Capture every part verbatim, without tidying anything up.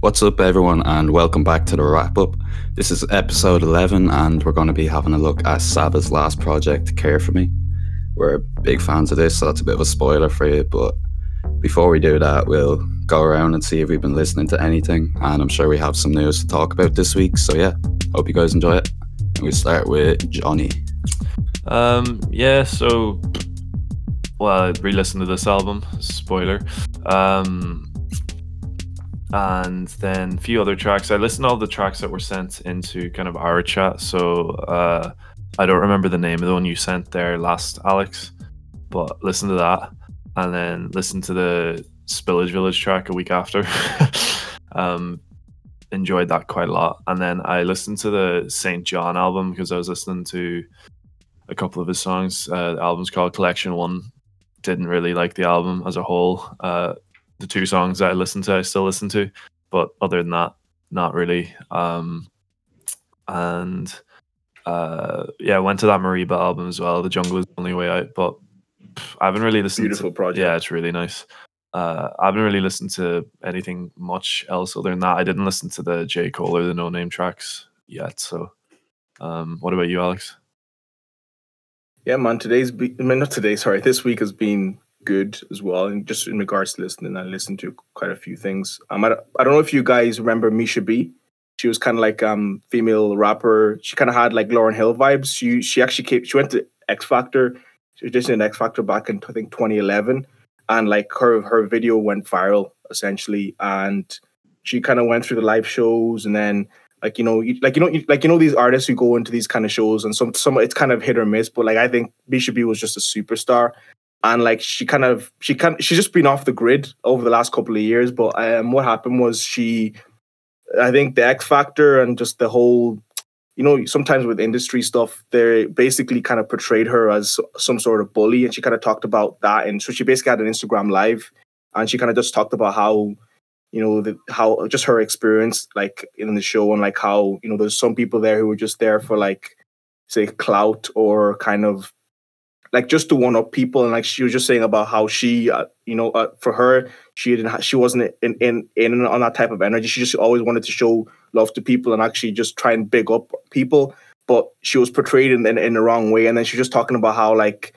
What's up, everyone, and welcome back to the wrap-up. This is episode eleven, and we're going to be having a look at Saba's last project, Care for Me. We're big fans of this, so that's a bit of a spoiler for you, but before we do that, we'll go around and see if we've been listening to anything, and I'm sure we have some news to talk about this week, so yeah, hope you guys enjoy it. And we start with Johnny. Um, yeah, so... Well, I re-listened to this album, spoiler. Um, and then a few other tracks. I listened to all the tracks that were sent into kind of our chat, so uh, I don't remember the name of the one you sent there last, Alex, but listen to that. And then listen to the Spillage Village track a week after. um, enjoyed that quite a lot. And then I listened to the Saint John album because I was listening to a couple of his songs. Uh, the album's called Collection One. Didn't really like the album as a whole. Uh, the two songs that I listened to, I still listen to, but other than that, not really. Um, and uh, yeah, I went to that Mariba album as well. The Jungle Is the Only Way Out, but pff, I haven't really listened. Beautiful to, project. Yeah, it's really nice. Uh, I haven't really listened to anything much else other than that. I didn't listen to the J. Cole or the No Name tracks yet. So, um, what about you, Alex? Yeah, man, today's, be- I mean, not today, sorry, this week has been good as well. And just in regards to listening, I listened to quite a few things. Um, I, I don't know if you guys remember Misha B. She was kind of like um female rapper. She kind of had like Lauryn Hill vibes. She she actually came, she went to X Factor. She was just in X Factor back in, I think, twenty eleven. And like her, her video went viral, essentially. And she kind of went through the live shows and then... Like, you know, like, you know, like, you know, these artists who go into these kind of shows and some, some, it's kind of hit or miss, but like, I think Misha B was just a superstar and like, she kind of, she kind of, she's just been off the grid over the last couple of years. But um, what happened was she, I think the X Factor and just the whole, you know, sometimes with industry stuff, they basically kind of portrayed her as some sort of bully. And she kind of talked about that. And so she basically had an Instagram live and she kind of just talked about how, you know, the, how just her experience like in the show and like how, you know, there's some people there who were just there for like, say, clout or kind of like just to one up people. And like she was just saying about how she, uh, you know, uh, for her, she didn't, ha- she wasn't in, in, in on that type of energy. She just always wanted to show love to people and actually just try and big up people. But she was portrayed in, in, in the wrong way. And then she was just talking about how like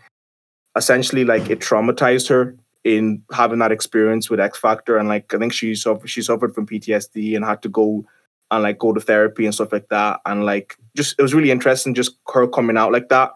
essentially like it traumatized her in having that experience with X Factor. And like I think she suffered she suffered from P T S D and had to go and like go to therapy and stuff like that. And like just it was really interesting just her coming out like that.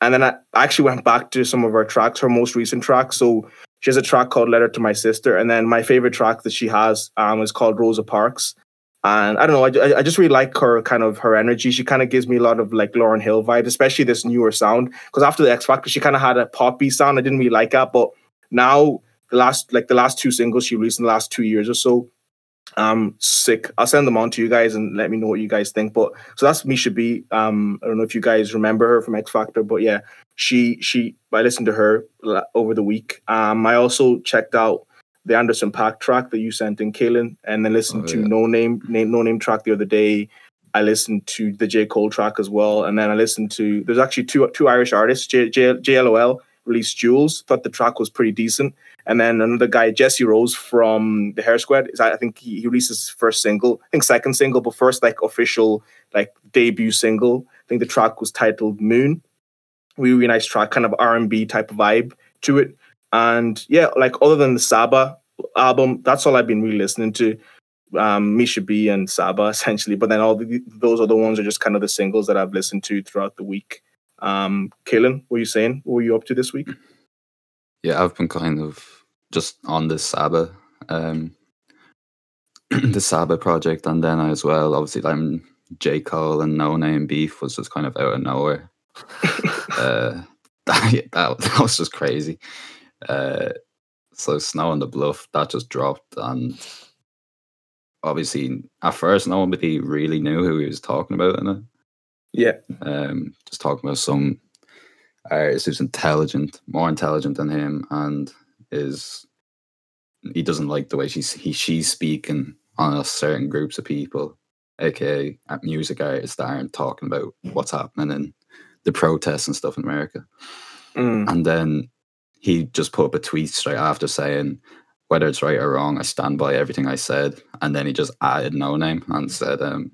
And then I actually went back to some of her tracks, her most recent tracks. So she has a track called Letter to My Sister, and then my favorite track that she has um is called Rosa Parks. And I don't know, I, I just really like her kind of her energy. She kind of gives me a lot of like Lauryn Hill vibes, especially this newer sound, because after the X Factor she kind of had a poppy sound. I didn't really like that, but now, the last like the last two singles she released in the last two years or so, um, sick. I'll send them on to you guys and let me know what you guys think. But so that's Misha B. Um, I don't know if you guys remember her from X Factor, but yeah, she she. I listened to her over the week. Um, I also checked out the Anderson Pac track that you sent in, Kaelan, and then listened oh, to yeah. No Name name No Name track the other day. I listened to the J. Cole track as well, and then I listened to there's actually two two Irish artists, J, J, JLOL. Released Jules, thought the track was pretty decent. And then another guy, Jesse Rose from the Hair Squad, is I think he, he released his first single, I think second single, but first like official like debut single. I think the track was titled Moon. Really, really nice track, kind of R and B type of vibe to it. And yeah, like other than the Saba album, that's all I've been really listening to. Um, Misha B and Saba essentially, but then all the, those other ones are just kind of the singles that I've listened to throughout the week. Um, Kaelan, what were you saying? What were you up to this week? Yeah, I've been kind of just on this Saba, um, the Saba project, and then I as well, obviously, like J. Cole and No Name beef was just kind of out of nowhere. uh, that, yeah, that, that was just crazy. Uh, so Snow on the Bluff, that just dropped, and obviously, at first, nobody really knew who he was talking about in it. Yeah. Um, just talking about some artist who's intelligent, more intelligent than him, and is he doesn't like the way she's he she's speaking on a certain groups of people, aka music artists that aren't talking about what's happening in the protests and stuff in America. Mm. And then he just put up a tweet straight after saying, whether it's right or wrong, I stand by everything I said And then he just added No Name and said, um,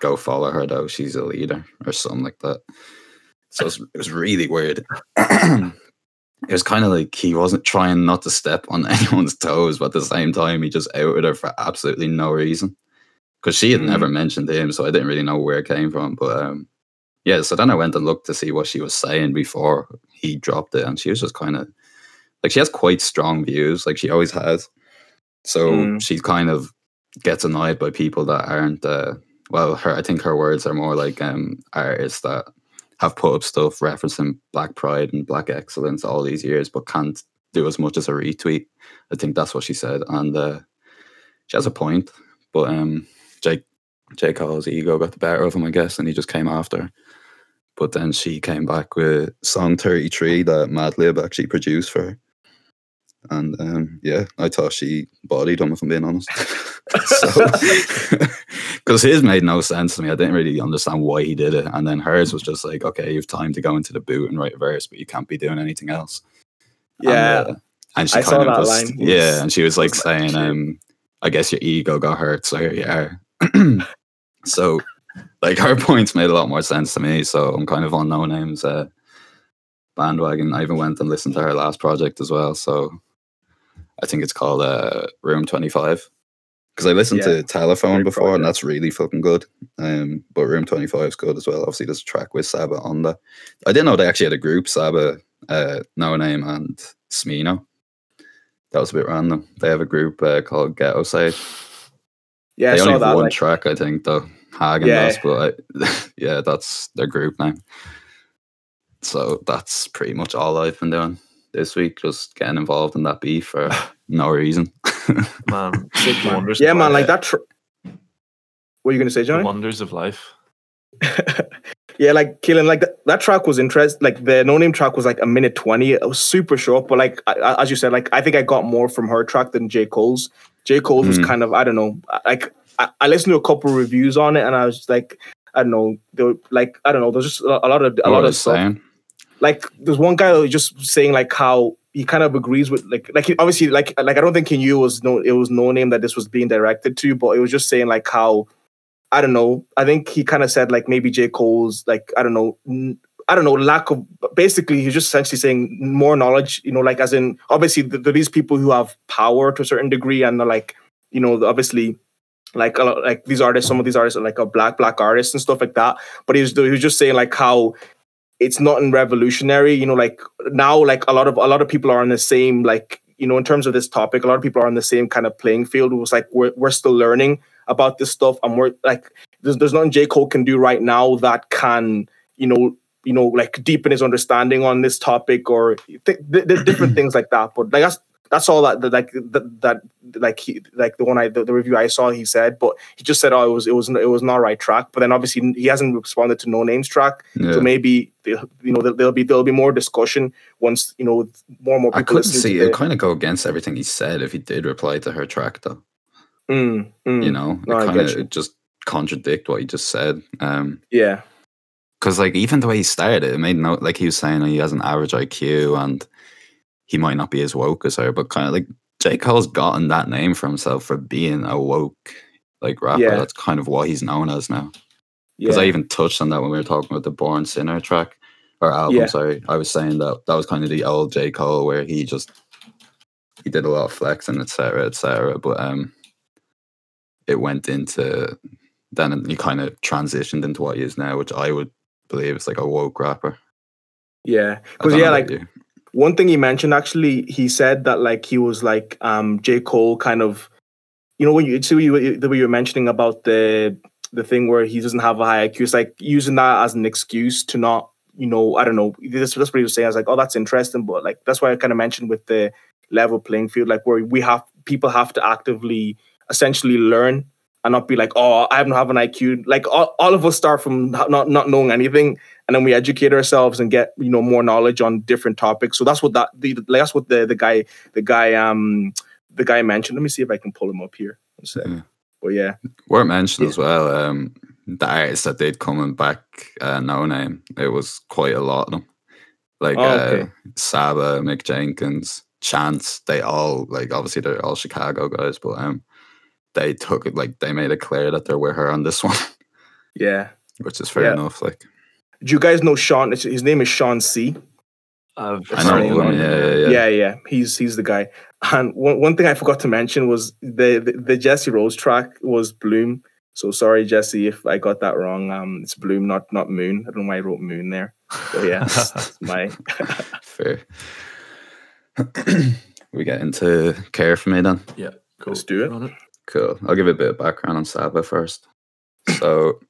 go follow her though, she's a leader, or something like that. So it was, it was really weird. It was kind of like he wasn't trying not to step on anyone's toes, but at the same time, he just outed her for absolutely no reason. Because she had mm. never mentioned him, so I didn't really know where it came from. But um, yeah, so then I went and looked to see what she was saying before he dropped it. And she was just kind of, like, she has quite strong views, like she always has. So mm. she kind of gets annoyed by people that aren't, uh, well, her, I think her words are more like um, artists that have put up stuff referencing Black Pride and Black Excellence all these years, but can't do as much as a retweet. I think that's what she said. And uh, she has a point. But um, J. J. Cole's ego got the better of him, I guess, and he just came after her. But then she came back with song thirty-three that Madlib actually produced for her. And um, yeah, I thought she bodied him, if I'm being honest. Because his made no sense to me. I didn't really understand why he did it. And then hers was just like, okay, you have time to go into the boot and write a verse, but you can't be doing anything else. Yeah. And, uh, and she I kind saw of that just, line. Yeah. Was, and she was like was saying, like, um, I guess your ego got hurt. So here you are. So, like, her points made a lot more sense to me. So I'm kind of on No Name's uh, bandwagon. I even went and listened to her last project as well. So I think it's called uh, Room twenty-five. Because I listened yeah. to Telephone Very before, and that's really fucking good. Um, but Room twenty-five is good as well. Obviously, there's a track with Saba on that. I didn't know they actually had a group, Saba, uh, No Name, and Smino. That was a bit random. They have a group uh, called Ghetto Side. Yeah, they I only saw have that, one like... track, I think, though. Hagen yeah. does, but I, yeah, that's their group name. So that's pretty much all I've been doing this week, just getting involved in that beef for no reason. Man, sick wonders. Yeah, man, life. Like that. Tr- what are you gonna say, Johnny? The wonders of life. Yeah, like Kaelan, like that, that track was interesting. Like the No Name track was like a minute twenty. It was super short, but like I, as you said, like I think I got more from her track than J. Cole's. J. Cole's mm. was kind of I don't know. Like I, I listened to a couple of reviews on it, and I was just like I don't know. They were like I don't know. There's just a, a lot of a what lot of stuff. Saying? Like there's one guy that was just saying like how he kind of agrees with like like he, obviously like like I don't think he knew it was no it was No Name that this was being directed to, but it was just saying like how I don't know. I think he kind of said like maybe J. Cole's like I don't know n- I don't know lack of basically he's just essentially saying more knowledge, you know, like as in obviously there are these people who have power to a certain degree and are like you know obviously. Like, like these artists, some of these artists are like a black, black artists and stuff like that. But he was, he was just saying like how it's not revolutionary, you know, like now, like a lot of, a lot of people are on the same, like, you know, in terms of this topic, a lot of people are on the same kind of playing field. It was like, we're, we're still learning about this stuff. And we're like, there's, there's nothing J. Cole can do right now that can, you know, you know, like deepen his understanding on this topic or th- th- th- different things like that. But like that's, That's all that, that like that, that like he like the one I the, the review I saw he said, but he just said oh it was it was it was not right track. But then obviously he hasn't responded to No Name's track, yeah. So maybe you know there'll be there'll be more discussion once you know more and more people. I couldn't see it kind of go against everything he said if he did reply to her track though. Mm, mm, you know, no, it kind of just contradict what he just said. Um, yeah, because like even the way he started, it made no like he was saying he has an average I Q and. He might not be as woke as her, but kind of like J. Cole's gotten that name for himself for being a woke like rapper. Yeah. That's kind of what he's known as now. Because yeah. I even touched on that when we were talking about the Born Sinner track or album. Yeah. Sorry, I was saying that that was kind of the old J. Cole where he just he did a lot of flexing, et cetera, et cetera. But um, it went into then he kind of transitioned into what he is now, which I would believe is like a woke rapper. Yeah, because yeah, like. You. One thing he mentioned, actually, he said that like he was like um, J. Cole kind of, you know, when you see you the way you were mentioning about the the thing where he doesn't have a high I Q, it's like using that as an excuse to not, you know, I don't know. This that's what he was saying. I was like, oh, that's interesting, but like that's why I kind of mentioned with the level playing field, like where we have people have to actively, essentially learn and not be like, oh, I don't have an I Q. Like all, all of us start from not not knowing anything. And then we educate ourselves and get, you know, more knowledge on different topics. So that's what that the that's what the, the guy the guy um the guy mentioned. Let me see if I can pull him up here. One sec. Yeah. But yeah, we're mentioned yeah. as well. Um, the artists that did coming back, uh, No Name, it was quite a lot of them. Like oh, okay. uh, Saba, Mick Jenkins, Chance. They all like obviously they're all Chicago guys, but um, they took it, like, they made it clear that they're with her on this one. Yeah. Which is fair yeah. enough, like. Do you guys know Sean? His name is Sean C. Uh, I know him. Yeah, yeah, yeah. Yeah, yeah. He's he's the guy. And one, one thing I forgot to mention was the, the, the Jesse Rose track was Bloom. So sorry, Jesse, if I got that wrong. Um, it's Bloom, not not Moon. I don't know why I wrote Moon there. So yeah, that's my... Fair. We get into Care for Me then? Yeah, cool. Let's do it. Cool. I'll give a bit of background on Saba first. So...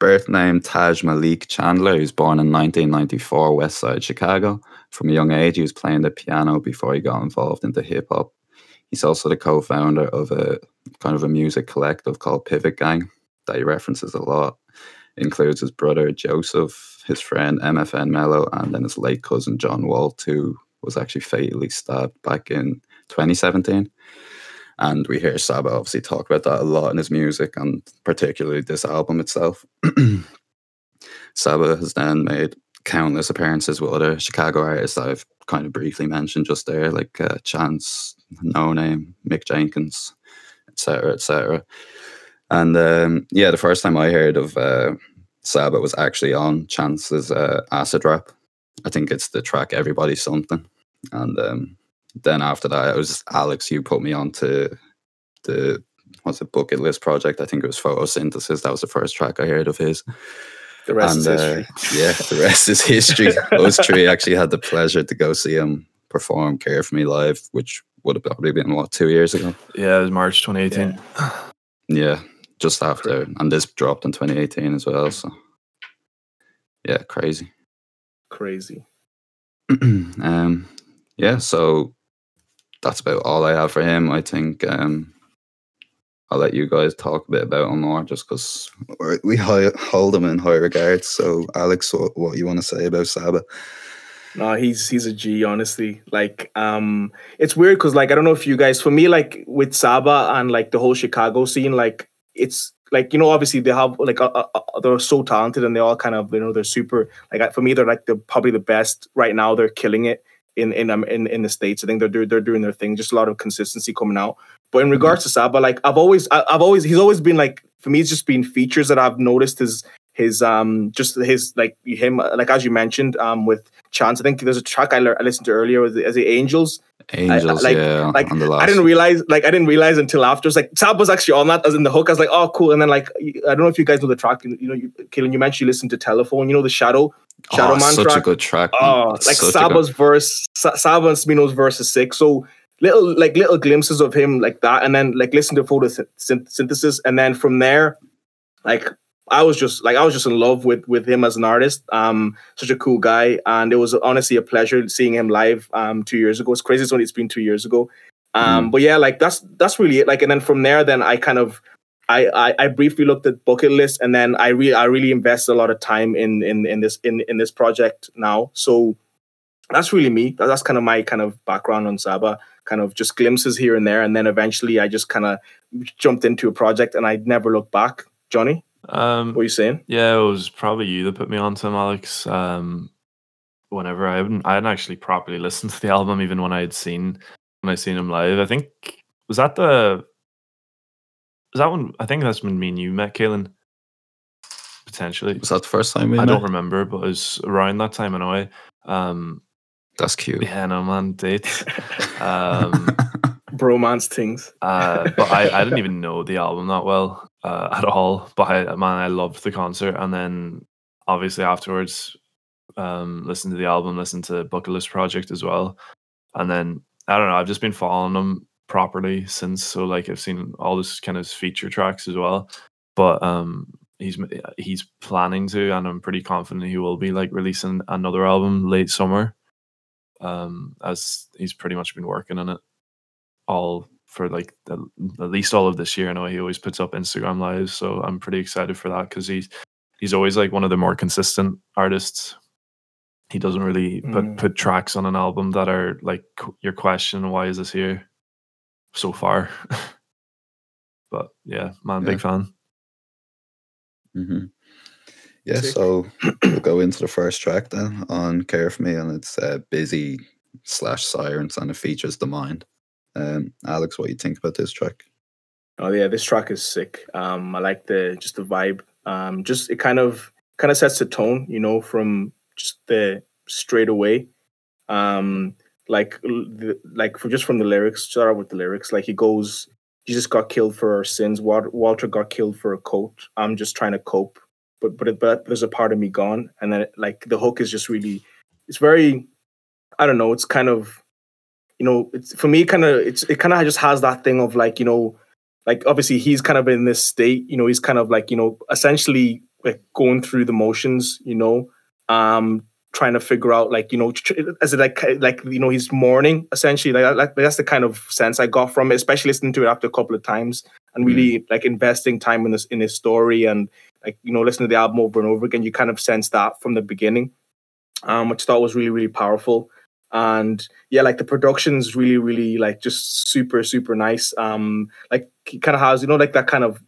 Birth name Taj Malik Chandler. He was born in nineteen ninety-four, West Side Chicago. From a young age, he was playing the piano before he got involved into hip-hop. He's also the co-founder of a kind of a music collective called Pivot Gang that he references a lot. It includes his brother Joseph, his friend M F N Mello, and then his late cousin John Walt, who was actually fatally stabbed back in twenty seventeen. And we hear Saba obviously talk about that a lot in his music, and particularly this album itself. Saba has then made countless appearances with other Chicago artists that I've kind of briefly mentioned just there, like uh, Chance, No Name, Mick Jenkins, et cetera, et cetera. And um, yeah, the first time I heard of uh, Saba was actually on Chance's uh, Acid Rap. I think it's the track Everybody's Something. And... Um, Then after that, it was Alex, you put me on to the, what's it, Bucket List Project. I think it was Photosynthesis. That was the first track I heard of his. The rest and, is history. Uh, yeah, the rest is history. Those three actually had the pleasure to go see him perform Care For Me live, which would have probably been, what, two years ago? Yeah, it was March twenty eighteen. Yeah, yeah, just after. And this dropped in twenty eighteen as well. So, yeah, crazy. Crazy. um, Yeah, so... That's about all I have for him. I think um, I'll let you guys talk a bit about him more just because we high, hold him in high regards. So, Alex, what, what you want to say about Saba? No, he's he's a G, honestly. Like, um, it's weird because, like, I don't know if you guys, for me, like, with Saba and, like, the whole Chicago scene, like, it's, like, you know, obviously they have, like, uh, uh, they're so talented and they all kind of, you know, they're super, like, for me, they're, like, the probably the best right now. They're killing it. In in um in, in the States, I think they're do, they're doing their thing. Just a lot of consistency coming out. But in regards mm-hmm. to Saba, like I've always I, I've always he's always been like for me it's just been features that I've noticed his his um just his like him like as you mentioned um with Chance. I think there's a track I, le- I listened to earlier with the, as the Angels. Angels, I, I, like, yeah. Like on the last. I didn't realize like I didn't realize until after. It's like Saba was actually on that as in the hook. I was like, oh cool. And then like I don't know if you guys know the track. You know, you, Kaelan, you mentioned you listened to Telephone. You know the Shadow. Shadow oh, Man such track. a good track. Man. Oh, it's like Saba's verse, Saba and Smino's verse is sick. So little, like little glimpses of him like that, and then like listen to Photosynthesis, and then from there, like I was just like I was just in love with with him as an artist. Um, such a cool guy, and it was honestly a pleasure seeing him live. Um, two years ago, it's crazy. It's only it's been two years ago. Um, mm. but yeah, like that's that's really it. Like, and then from there, then I kind of. I, I, I briefly looked at Bucket List, and then I really I really invested a lot of time in in in this in, in this project now. So that's really me. That's kind of my kind of background on Saba. Kind of just glimpses here and there, and then eventually I just kind of jumped into a project, and I never looked back. Johnny, um, what were you saying? Yeah, it was probably you that put me on to him, Alex. Um, whenever I hadn't I hadn't actually properly listened to the album, even when I had seen when I seen him live. I think was that the Was that one? I think that's when me and you met, Kaelan. Potentially. Was that the first time we met? I don't remember, but it was around that time anyway. Um, that's cute. Yeah, no, man, dates. Um, Bromance things. Uh, but I, I didn't even know the album that well uh, at all. But, I, man, I loved the concert. And then, obviously, afterwards, um, listened to the album, listened to Bucket List Project as well. And then, I don't know, I've just been following them properly since, so like I've seen all this kind of feature tracks as well, but um he's he's planning to, and I'm pretty confident he will be like releasing another album late summer, um as he's pretty much been working on it all for like the, at least all of this year. I know he always puts up Instagram lives, so I'm pretty excited for that because he's he's always like one of the more consistent artists. He doesn't really mm. put put tracks on an album that are like you're questioning why is this here so far. But yeah, man, yeah. Big fan. Mm-hmm. Yeah, Sick. So we'll go into the first track then on Care For Me, and it's uh, Busy slash Sirens, and it features The Mind. Um, Alex, what do you think about this track? Oh yeah, this track is sick. Um, I like the just the vibe. Um, just it kind of kind of sets the tone, you know, from just the straight away. Um, like the, like for just from the lyrics, start out with the lyrics. Like he goes, Jesus got killed for our sins. Walter got killed for a coat. I'm just trying to cope, but but but there's a part of me gone. And then like the hook is just really, it's very, I don't know. It's kind of, you know, it's for me kind of it's it kind of just has that thing of like, you know. Like, obviously, he's kind of in this state, you know, he's kind of like, you know, essentially like going through the motions, you know, um, trying to figure out like, you know, tr- as it like, like, you know, he's mourning, essentially. Like, like that's the kind of sense I got from it, especially listening to it after a couple of times and really mm. like investing time in this, in his story and like, you know, listening to the album over and over again, you kind of sense that from the beginning, um, which I thought was really, really powerful. And yeah, like the production's really, really like just super, super nice. Um, like he kind of has, you know, like that kind of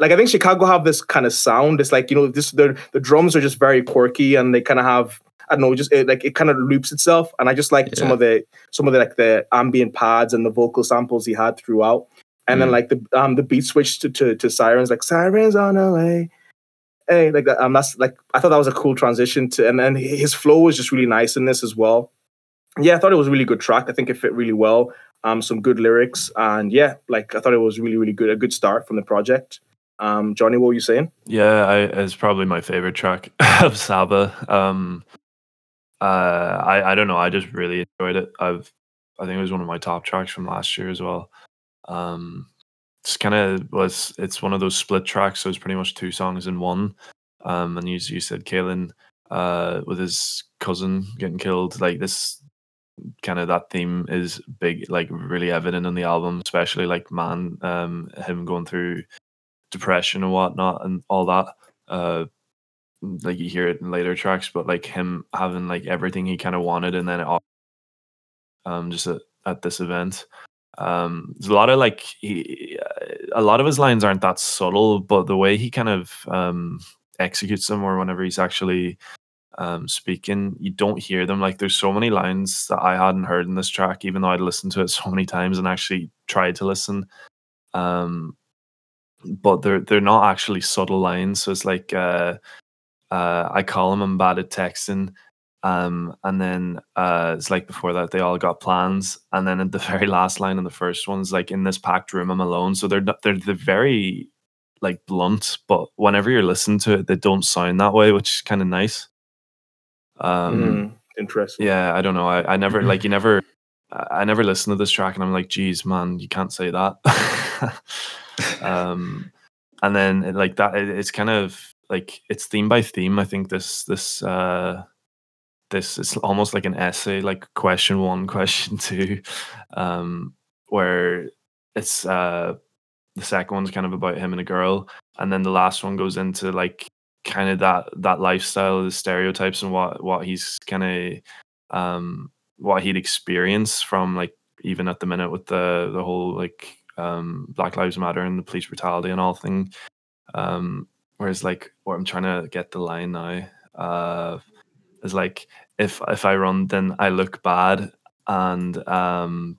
like I think Chicago have this kind of sound. It's like, you know, this the the drums are just very quirky and they kind of have, I don't know, just it, like it kind of loops itself. And I just like yeah. some of the some of the like the ambient pads and the vocal samples he had throughout. And mm. then like the um the beat switch to, to to sirens, like sirens on L A. Hey, like that. Um, that's like I thought that was a cool transition to, and then his flow was just really nice in this as well. Yeah, I thought it was a really good track. I think it fit really well. Um, some good lyrics. And yeah, like I thought it was really, really good. A good start from the project. Um, Johnny, what were you saying? Yeah, I, it's probably my favorite track of Saba. Um, uh, I, I don't know. I just really enjoyed it. I've, I think it was one of my top tracks from last year as well. Um, it's kind of was, it's one of those split tracks. So it's pretty much two songs in one. Um, and you, you said Kaelan uh, with his cousin getting killed. Like this, kind of that theme is big, like really evident in the album, especially like man, um, him going through depression and whatnot and all that. Uh, like you hear it in later tracks, but like him having like everything he kind of wanted, and then it all, um, just at, at this event. Um, there's a lot of like he, a lot of his lines aren't that subtle, but the way he kind of um executes them, or whenever he's actually Um, speaking, you don't hear them. Like there's so many lines that I hadn't heard in this track, even though I'd listened to it so many times and actually tried to listen. Um, but they're they're not actually subtle lines. So it's like uh, uh, I call them I'm bad at texting, um, and then uh, it's like before that they all got plans, and then at the very last line in the first one's like in this packed room I'm alone. So they're they're they're very like blunt, but whenever you're listening to it, they don't sound that way, which is kind of nice. um mm, interesting. Yeah, I don't know, I, I never like you never I never listen to this track and I'm like, geez man, you can't say that. Um and then it, like that it, it's kind of like it's theme by theme. I think this this uh this is almost like an essay, like question one, question two, um where it's uh the second one's kind of about him and a girl, and then the last one goes into like kind of that that lifestyle, the stereotypes, and what what he's kind of um what he'd experience from like even at the minute with the the whole like um Black Lives Matter and the police brutality and all thing. Um whereas like what I'm trying to get the line now uh is like if if I run then I look bad, and um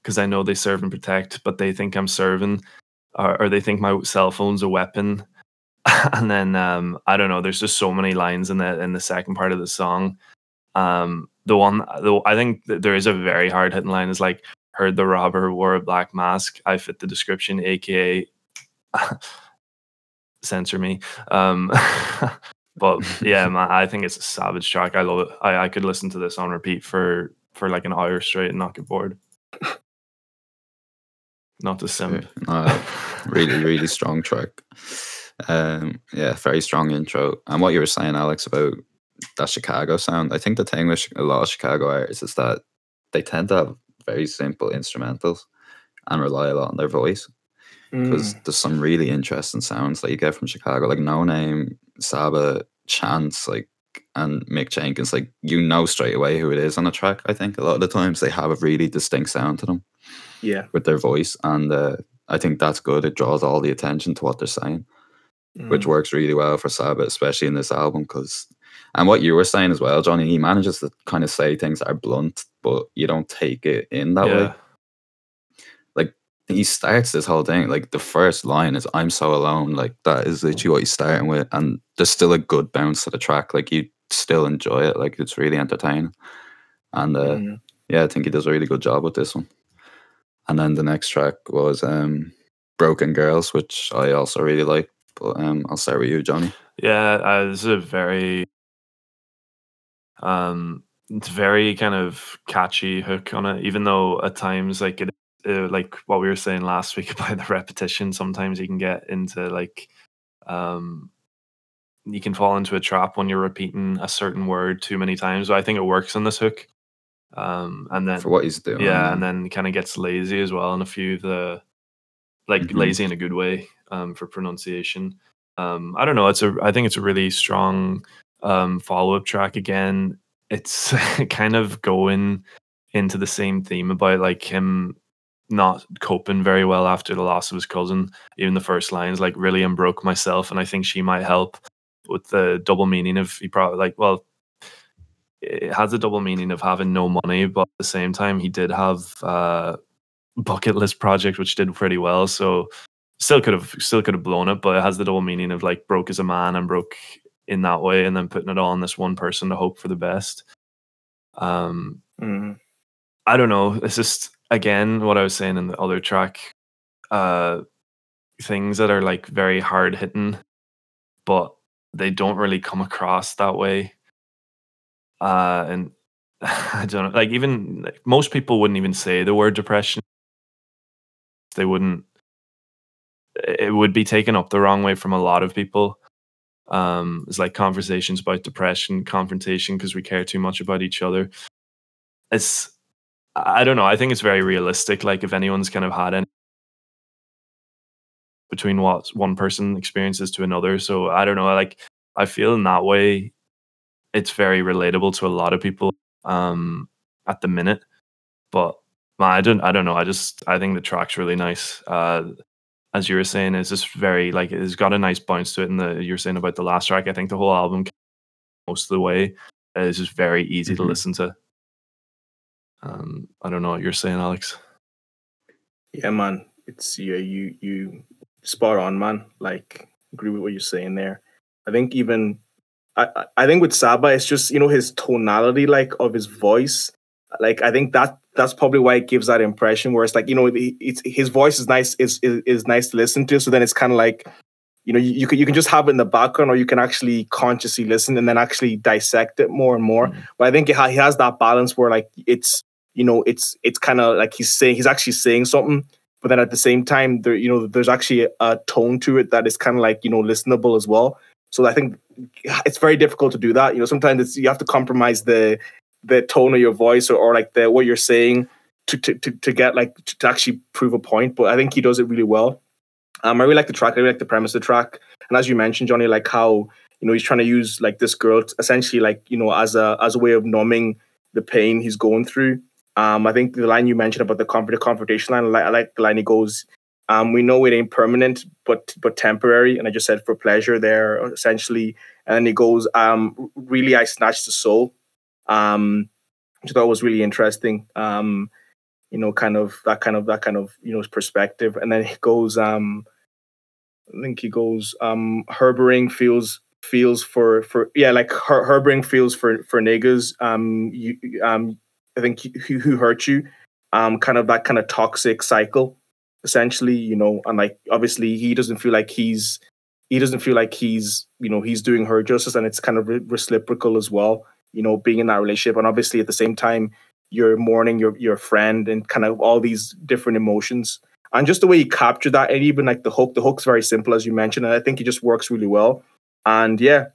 because I know they serve and protect, but they think I'm serving, or, or they think my cell phone's a weapon. And then um, I don't know. There's just so many lines in the in the second part of the song. Um, the one, the, I think there is a very hard hitting line. Is like, heard the robber wore a black mask. I fit the description, aka censor me. Um, but yeah, man, I think it's a savage track. I love it. I, I could listen to this on repeat for for like an hour straight and not get bored. Not to simp. Uh, really, really strong track. Um, yeah, very strong intro. And what you were saying, Alex, about that Chicago sound, I think the thing with a lot of Chicago artists is that they tend to have very simple instrumentals and rely a lot on their voice, because mm. there's some really interesting sounds that you get from Chicago, like No Name, Saba, Chance, like, and Mick Jenkins. Like, you know straight away who it is on a track. I think a lot of the times they have a really distinct sound to them, yeah, with their voice, and uh, I think that's good. It draws all the attention to what they're saying. Mm. Which works really well for Saba, especially in this album. Because, and what you were saying as well, Johnny, he manages to kind of say things that are blunt, but you don't take it in that yeah. way. Like, he starts this whole thing, like the first line is "I'm so alone," like that is literally what he's starting with, and there's still a good bounce to the track, like you still enjoy it, like it's really entertaining. And uh, mm. yeah, I think he does a really good job with this one. And then the next track was um, Broken Girls, which I also really like. But um, I'll start with you, Johnny. Yeah, uh, this is a very, um, it's very kind of catchy hook on it, even though at times, like it, uh, like what we were saying last week about the repetition, sometimes you can get into like, um, you can fall into a trap when you're repeating a certain word too many times. So I think it works on this hook. Um, and then for what he's doing, yeah, and then kind of gets lazy as well in a few of the, like mm-hmm. lazy in a good way, um, for pronunciation. Um, I don't know. It's a, I think it's a really strong, um, follow-up track. Again, it's kind of going into the same theme about like him not coping very well after the loss of his cousin. Even the first lines, like really am broke myself, and I think she might help, with the double meaning of he probably like, well, it has a double meaning of having no money, but at the same time he did have uh Bucket List Project, which did pretty well, so still could have still could have blown it, but it has the double meaning of like broke as a man and broke in that way, and then putting it all on this one person to hope for the best. um mm. I don't know, it's just again what I was saying in the other track, uh things that are like very hard hitting, but they don't really come across that way. Uh, and I don't know, like even like, most people wouldn't even say the word depression. They wouldn't, it would be taken up the wrong way from a lot of people. Um, it's like conversations about depression, confrontation, because we care too much about each other. It's, I don't know. I think it's very realistic. Like if anyone's kind of had any between what one person experiences to another. So I don't know, like I feel in that way it's very relatable to a lot of people um at the minute. But I don't I don't know. I just I think the track's really nice. Uh as you were saying, it's just very like it's got a nice bounce to it, and the you're saying about the last track, I think the whole album most of the way is just very easy mm-hmm. to listen to. Um I don't know what you're saying, Alex. Yeah man, it's yeah you you spot on, man. Like, agree with what you're saying there. I think even, I, I think with Saba, it's just, you know, his tonality, like, of his voice. Like, I think that that's probably why it gives that impression where it's like, you know, it's his voice is nice, is is, is nice to listen to. So then it's kind of like, you know, you, you, can, you can just have it in the background, or you can actually consciously listen and then actually dissect it more and more. Mm-hmm. But I think it ha- he has that balance where, like, it's, you know, it's it's kind of like he's saying, he's actually saying something. But then at the same time, there, you know, there's actually a tone to it that is kind of like, you know, listenable as well. So I think it's very difficult to do that. You know, sometimes it's, you have to compromise the the tone of your voice or, or like the what you're saying to to to, to get like to, to actually prove a point. But I think he does it really well. Um, I really like the track. I really like the premise of the track. And as you mentioned, Johnny, like how, you know, he's trying to use like this girl to essentially like, you know, as a as a way of numbing the pain he's going through. Um, I think the line you mentioned about the, comfort, the confrontation line, I like the line he goes, um, we know it ain't permanent, but but temporary. And I just said for pleasure there, essentially. And then he goes, um, really, I snatched the soul, um, which I thought was really interesting. Um, you know, kind of that kind of, that kind of, you know, his perspective. And then he goes, um, I think he goes, um, harboring feels... feels for, for yeah, like har- harboring feels for, for niggas. Um, you, um, I think who who hurt you, um, kind of that kind of toxic cycle, essentially, you know, and like obviously he doesn't feel like he's, he doesn't feel like he's, you know, he's doing her justice, and it's kind of reciprocal as well, you know, being in that relationship, and obviously at the same time you're mourning your your friend and kind of all these different emotions, and just the way he captured that, and even like the hook, the hook's very simple as you mentioned, and I think it just works really well, and yeah.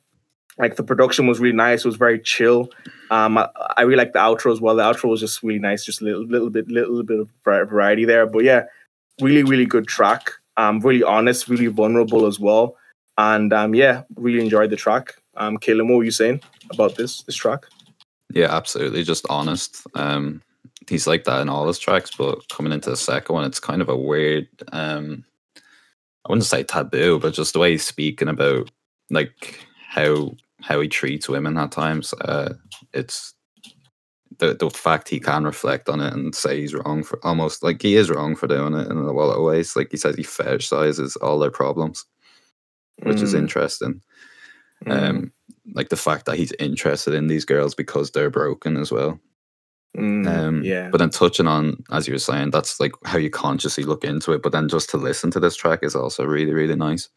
Like the production was really nice. It was very chill. Um, I, I really like the outro as well. The outro was just really nice. Just a little, little bit, little bit of variety there. But yeah, really, really good track. Um, really honest, really vulnerable as well. And um, yeah, really enjoyed the track. Um, Kaelan, what were you saying about this this track? Yeah, absolutely. Just honest. Um, he's like that in all his tracks, but coming into the second one, it's kind of a weird. Um, I wouldn't say taboo, but just the way he's speaking about like. how how he treats women at times, uh it's the, the fact he can reflect on it and say he's wrong for almost like he is wrong for doing it in a lot of ways. Like he says, he fetishizes all their problems, which mm. is interesting. Mm. Um, like the fact that he's interested in these girls because they're broken as well. Mm, um, yeah. But then touching on, as you were saying, that's like how you consciously look into it. But then just to listen to this track is also really, really nice.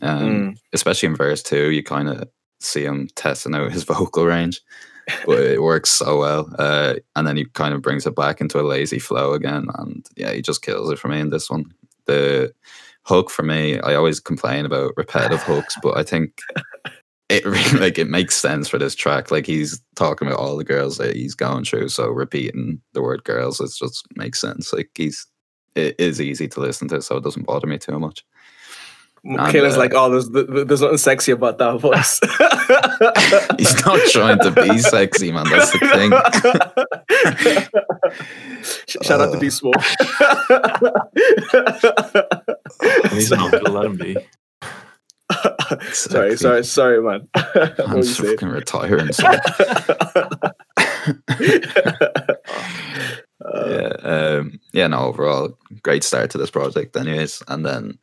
Um, mm. Especially in verse two, you kind of see him testing out his vocal range, but it works so well. Uh, and then he kind of brings it back into a lazy flow again. And yeah, he just kills it for me in this one. The hook for me, I always complain about repetitive hooks, but I think it really, like, it makes sense for this track. Like, he's talking about all the girls that he's going through, so repeating the word girls, it just makes sense. Like, he's, it is easy to listen to, so it doesn't bother me too much. Kaelan's uh, like, oh, there's, there's nothing sexy about that voice. He's not trying to be sexy, man. That's the thing. Shout uh, out to B Swole. He's not going to let him be. sorry, sorry, sorry, man. I'm fucking retiring. yeah, um, yeah. No, overall, great start to this project, anyways. And then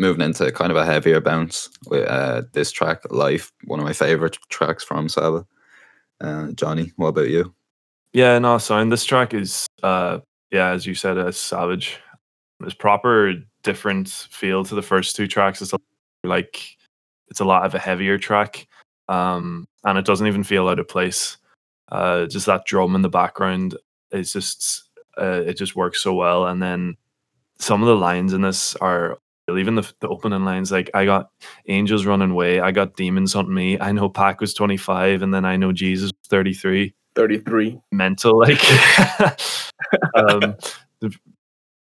moving into kind of a heavier bounce with uh, this track, "Life," one of my favorite tracks from Saba. Uh, Johnny, what about you? Yeah, no, so and this track is, uh, yeah, as you said, uh, savage. It's proper different feel to the first two tracks. It's a like it's a lot of a heavier track, um and it doesn't even feel out of place. Uh just that drum in the background, it's just uh, it just works so well. And then some of the lines in this are, even the, the opening lines, like, I got angels running away, I got demons hunting me, I know Pac was twenty-five, and then I know Jesus was thirty-three thirty-three. Mental, like. Um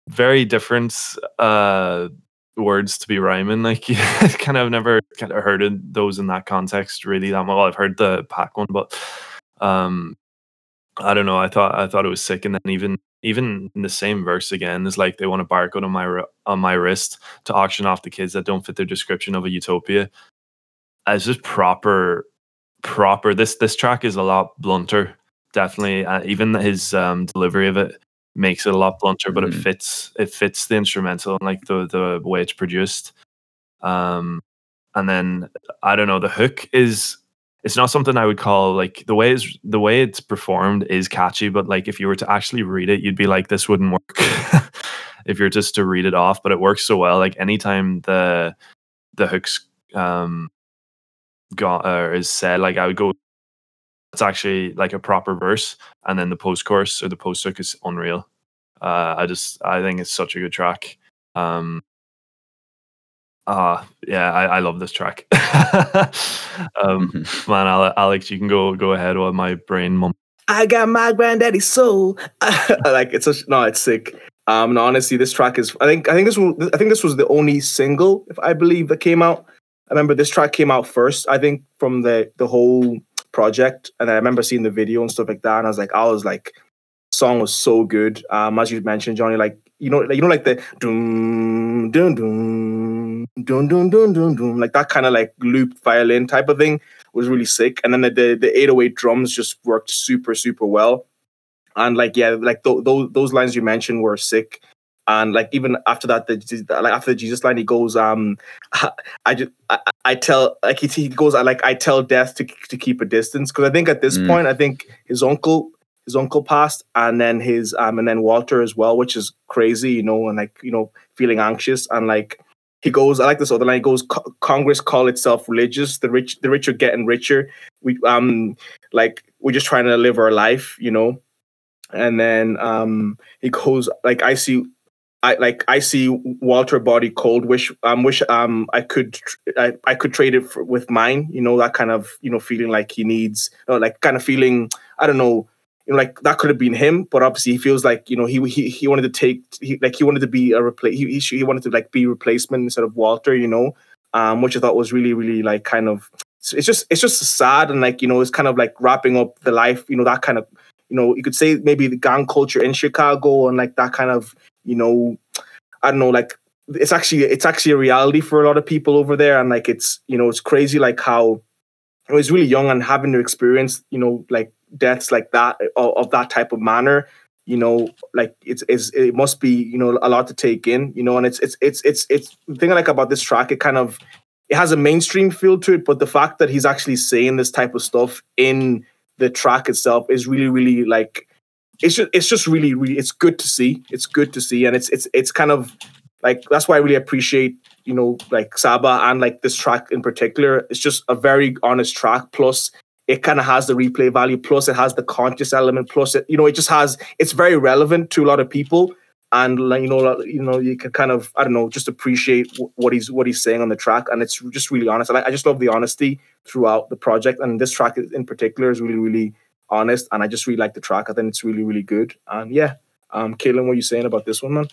very different uh words to be rhyming, like, yeah, kind of never kind of heard of those in that context really that well. I've heard the Pac one, but um I don't know, I thought I thought it was sick. And then even even in the same verse again, it's like, they want a barcode on my on my wrist to auction off the kids that don't fit their description of a utopia. It's just proper proper this this track is a lot blunter, definitely. Uh, even his um delivery of it makes it a lot blunter, but mm. it fits. It fits the instrumental and like the the way it's produced. Um, and then I don't know. The hook is it's not something I would call like the way it's the way it's performed is catchy, but like if you were to actually read it, you'd be like, this wouldn't work if you're just to read it off. But it works so well. Like anytime the the hooks um got or is said, like I would go, it's actually like a proper verse, and then the post chorus or the post hook is unreal. Uh, I just I think it's such a good track. Um, uh, yeah, I, I love this track. um, mm-hmm. Man, Alex, you can go go ahead while my brain mum. I got my granddaddy's soul. Like it's such, no, it's sick. Um, no, honestly, this track is. I think I think this was I think this was the only single, if I believe, that came out. I remember this track came out first, I think, from the the whole project, and I remember seeing the video and stuff like that, and I was like, I was like, song was so good. Um, as you mentioned, Johnny, like you know, like, you know, like the doom, doom, doom, doom, doom, doom, doom, doom, like that kind of like looped violin type of thing was really sick. And then the the, the eight oh eight drums just worked super, super well. And like yeah, like th- those those lines you mentioned were sick. And like even after that, the like after the Jesus line, he goes, um, I, I just I, I tell like he, he goes, I like I tell death to to keep a distance, because I think at this mm. point, I think his uncle his uncle passed, and then his um and then Walter as well, which is crazy, you know, and like you know feeling anxious. And like he goes, I like this other line. He goes, Congress call itself religious. The rich the rich are getting richer. We um like we're just trying to live our life, you know. And then um he goes like I see. I like I see Walter body cold. Wish um wish um I could I, I could trade it for, with mine. You know, that kind of you know feeling like he needs, you know, like kind of feeling, I don't know, you know, like that could have been him, but obviously he feels like you know he he he wanted to take he, like he wanted to be a replace he, he he wanted to like be replacement instead of Walter. You know, um which I thought was really really like kind of it's just it's just sad, and like you know it's kind of like wrapping up the life. You know that kind of you know you could say maybe the gang culture in Chicago and like that kind of. You know, I don't know, like it's actually it's actually a reality for a lot of people over there. And like it's you know, it's crazy like how I was really young and having to experience, you know, like deaths like that of, of that type of manner, you know, like it's, it's it must be, you know, a lot to take in, you know, and it's it's it's it's it's the thing I like about this track. It kind of it has a mainstream feel to it, but the fact that he's actually saying this type of stuff in the track itself is really, really like it's just it's just really, really it's good to see. It's good to see, and it's it's it's kind of like that's why I really appreciate, you know, like Saba and like this track in particular. It's just a very honest track. Plus, it kind of has the replay value. Plus, it has the conscious element. Plus, it, you know, it just has, it's very relevant to a lot of people. And like, you know, you know, you can kind of, I don't know, just appreciate w- what he's what he's saying on the track. And it's just really honest. And I, I just love the honesty throughout the project. And this track in particular is really, really honest. And I just really like the track. I think it's really, really good. And yeah, um, Kaelan, what are you saying about this one, man?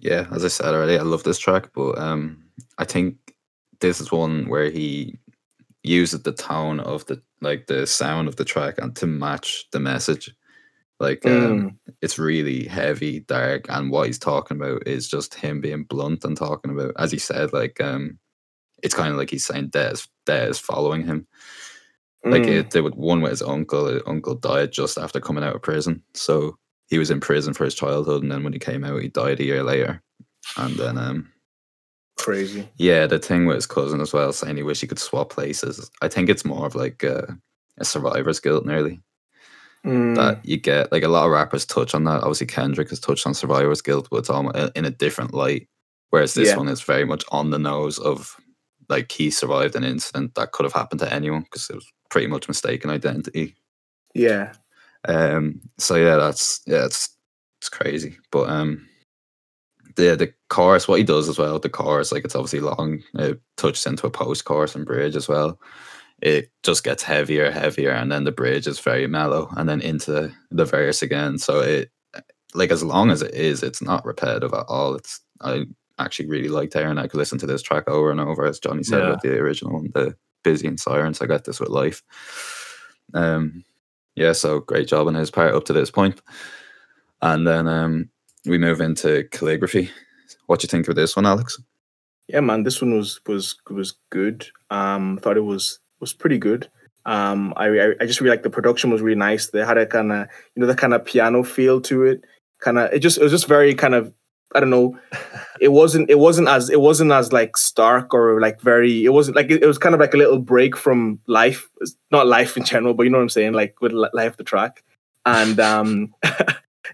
Yeah, as I said already, I love this track, but um, I think this is one where he uses the tone of the like the sound of the track and to match the message. Like um, mm. It's really heavy, dark, and what he's talking about is just him being blunt and talking about, as he said, like um, it's kind of like he's saying death, death is following him. Mm. Like it, there was one with his uncle. His uncle died just after coming out of prison, so. He was in prison for his childhood, and then when he came out, he died a year later. And then, um, crazy. Yeah, the thing with his cousin as well, saying he wished he could swap places. I think it's more of like a, a survivor's guilt, nearly. Mm. That you get like a lot of rappers touch on that. Obviously, Kendrick has touched on survivor's guilt, but it's all in a different light. Whereas this yeah. one is very much on the nose of like he survived an incident that could have happened to anyone because it was pretty much mistaken identity. Yeah. Um. So yeah, that's yeah, it's it's crazy. But um, the the chorus, what he does as well, the chorus, like it's obviously long. It touches into a post chorus and bridge as well. It just gets heavier, heavier, and then the bridge is very mellow, and then into the verse again. So it, like, as long as it is, it's not repetitive at all. It's I actually really liked it, and I could listen to this track over and over, as Johnny said yeah. with the original one, the Busy and Sirens. I got this with Life. Um. Yeah, so great job on his part up to this point. And then um, we move into Calligraphy. What do you think of this one, Alex? Yeah, man, this one was was was good. Um, thought it was was pretty good. Um, I I just really like the production was really nice. They had a kind of you know the kind of piano feel to it. Kind of it just it was just very kind of I don't know. It wasn't it wasn't as it wasn't as like stark or like very it wasn't like it, it was kind of like a little break from Life, not Life in general, but you know what I'm saying, like with Life the track. And um,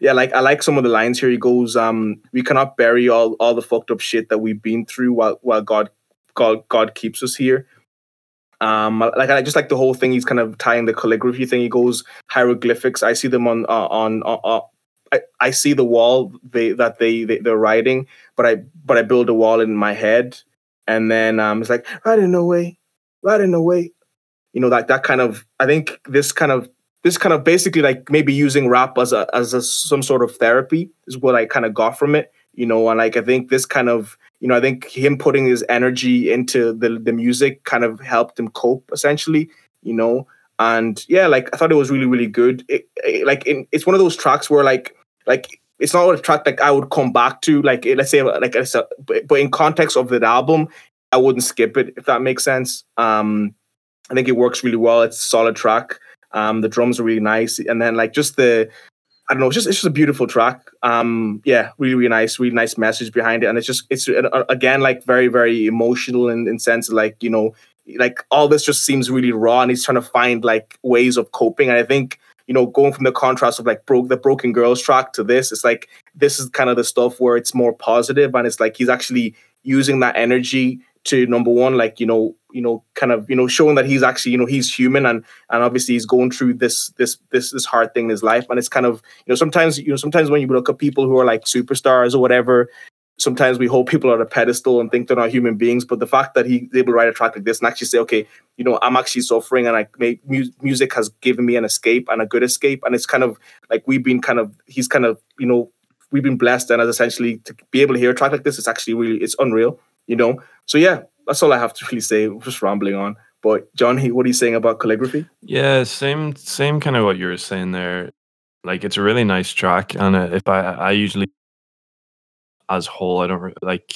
yeah, like I like some of the lines here. He goes, um, "We cannot bury all all the fucked up shit that we've been through while while God God God keeps us here." Um, like I just like the whole thing. He's kind of tying the calligraphy thing. He goes, "Hieroglyphics. I see them on uh, on on." Uh, I, I see the wall they, that they, they they're writing, but I but I build a wall in my head, and then um, it's like riding away, riding away, you know that that kind of I think this kind of this kind of basically like maybe using rap as a as a, some sort of therapy is what I kind of got from it, you know, and like I think this kind of you know I think him putting his energy into the the music kind of helped him cope essentially, you know, and yeah, like I thought it was really really good. It, it, like in, it's one of those tracks where like. Like it's not a track like I would come back to. Like let's say like it's a, but in context of the album, I wouldn't skip it if that makes sense. Um, I think it works really well. It's a solid track. Um, the drums are really nice, and then like just the I don't know. It's just it's just a beautiful track. Um, yeah, really really nice, really nice message behind it, and it's just it's again like very very emotional in in sense of, like you know like all this just seems really raw, and he's trying to find like ways of coping, and I think. You know, going from the contrast of like broke the Broken Girls track to this, it's like this is kind of the stuff where it's more positive, and it's like he's actually using that energy to number one, like you know, you know, kind of you know, showing that he's actually you know he's human, and and obviously he's going through this this this this hard thing in his life, and it's kind of you know sometimes you know sometimes when you look at people who are like superstars or whatever. Sometimes we hold people on a pedestal and think they're not human beings, but the fact that he's able to write a track like this and actually say, okay, you know, I'm actually suffering and I make mu- music has given me an escape and a good escape. And it's kind of like we've been kind of, he's kind of, you know, we've been blessed and as essentially to be able to hear a track like this, it's actually really, it's unreal, you know? So yeah, that's all I have to really say. I'm just rambling on. But Johnny, what are you saying about Calligraphy? Yeah, same, same kind of what you were saying there. Like, it's a really nice track. And if I, I usually, as whole, I don't like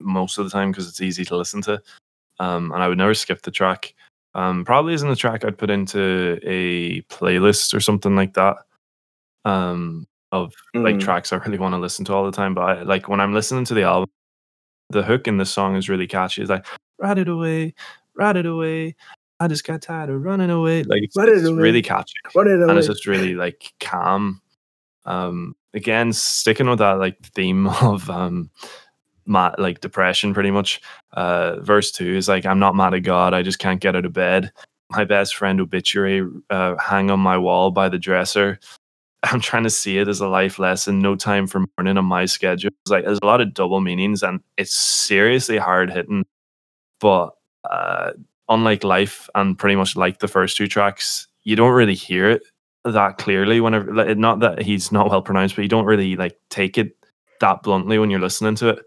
most of the time because it's easy to listen to, um, and I would never skip the track. Um, probably isn't a track I'd put into a playlist or something like that. Um, of mm. like tracks I really want to listen to all the time. But I, like when I'm listening to the album, the hook in the song is really catchy. It's like, ride it away, ride it away. I just got tired of running away. Like it's, it it's away. really catchy. It and away. It's just really like calm. Um, again, sticking with that like theme of um, my, like depression pretty much. Uh, verse two is like, I'm not mad at God. I just can't get out of bed. My best friend obituary uh, hang on my wall by the dresser. I'm trying to see it as a life lesson. No time for morning on my schedule. It's like there's a lot of double meanings and it's seriously hard hitting. But uh, unlike Life and pretty much like the first two tracks, you don't really hear it that clearly whenever, like, not that he's not well pronounced, but you don't really like take it that bluntly when you're listening to it.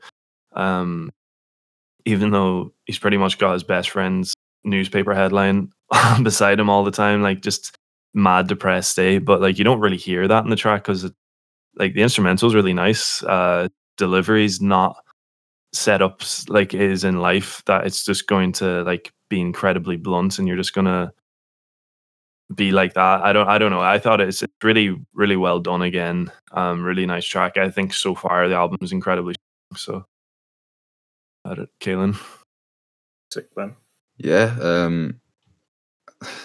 Um, even though he's pretty much got his best friend's newspaper headline beside him all the time, like just mad depressed day, but like you don't really hear that in the track because like the instrumental is really nice. Uh, delivery's not set up like it is in Life, that it's just going to like be incredibly blunt and you're just gonna be like that. I don't I don't know. I thought it's really, really well done again. Um, really nice track. I think so far the album is incredibly strong. So at it, Kaelan. Sick man. Yeah. Um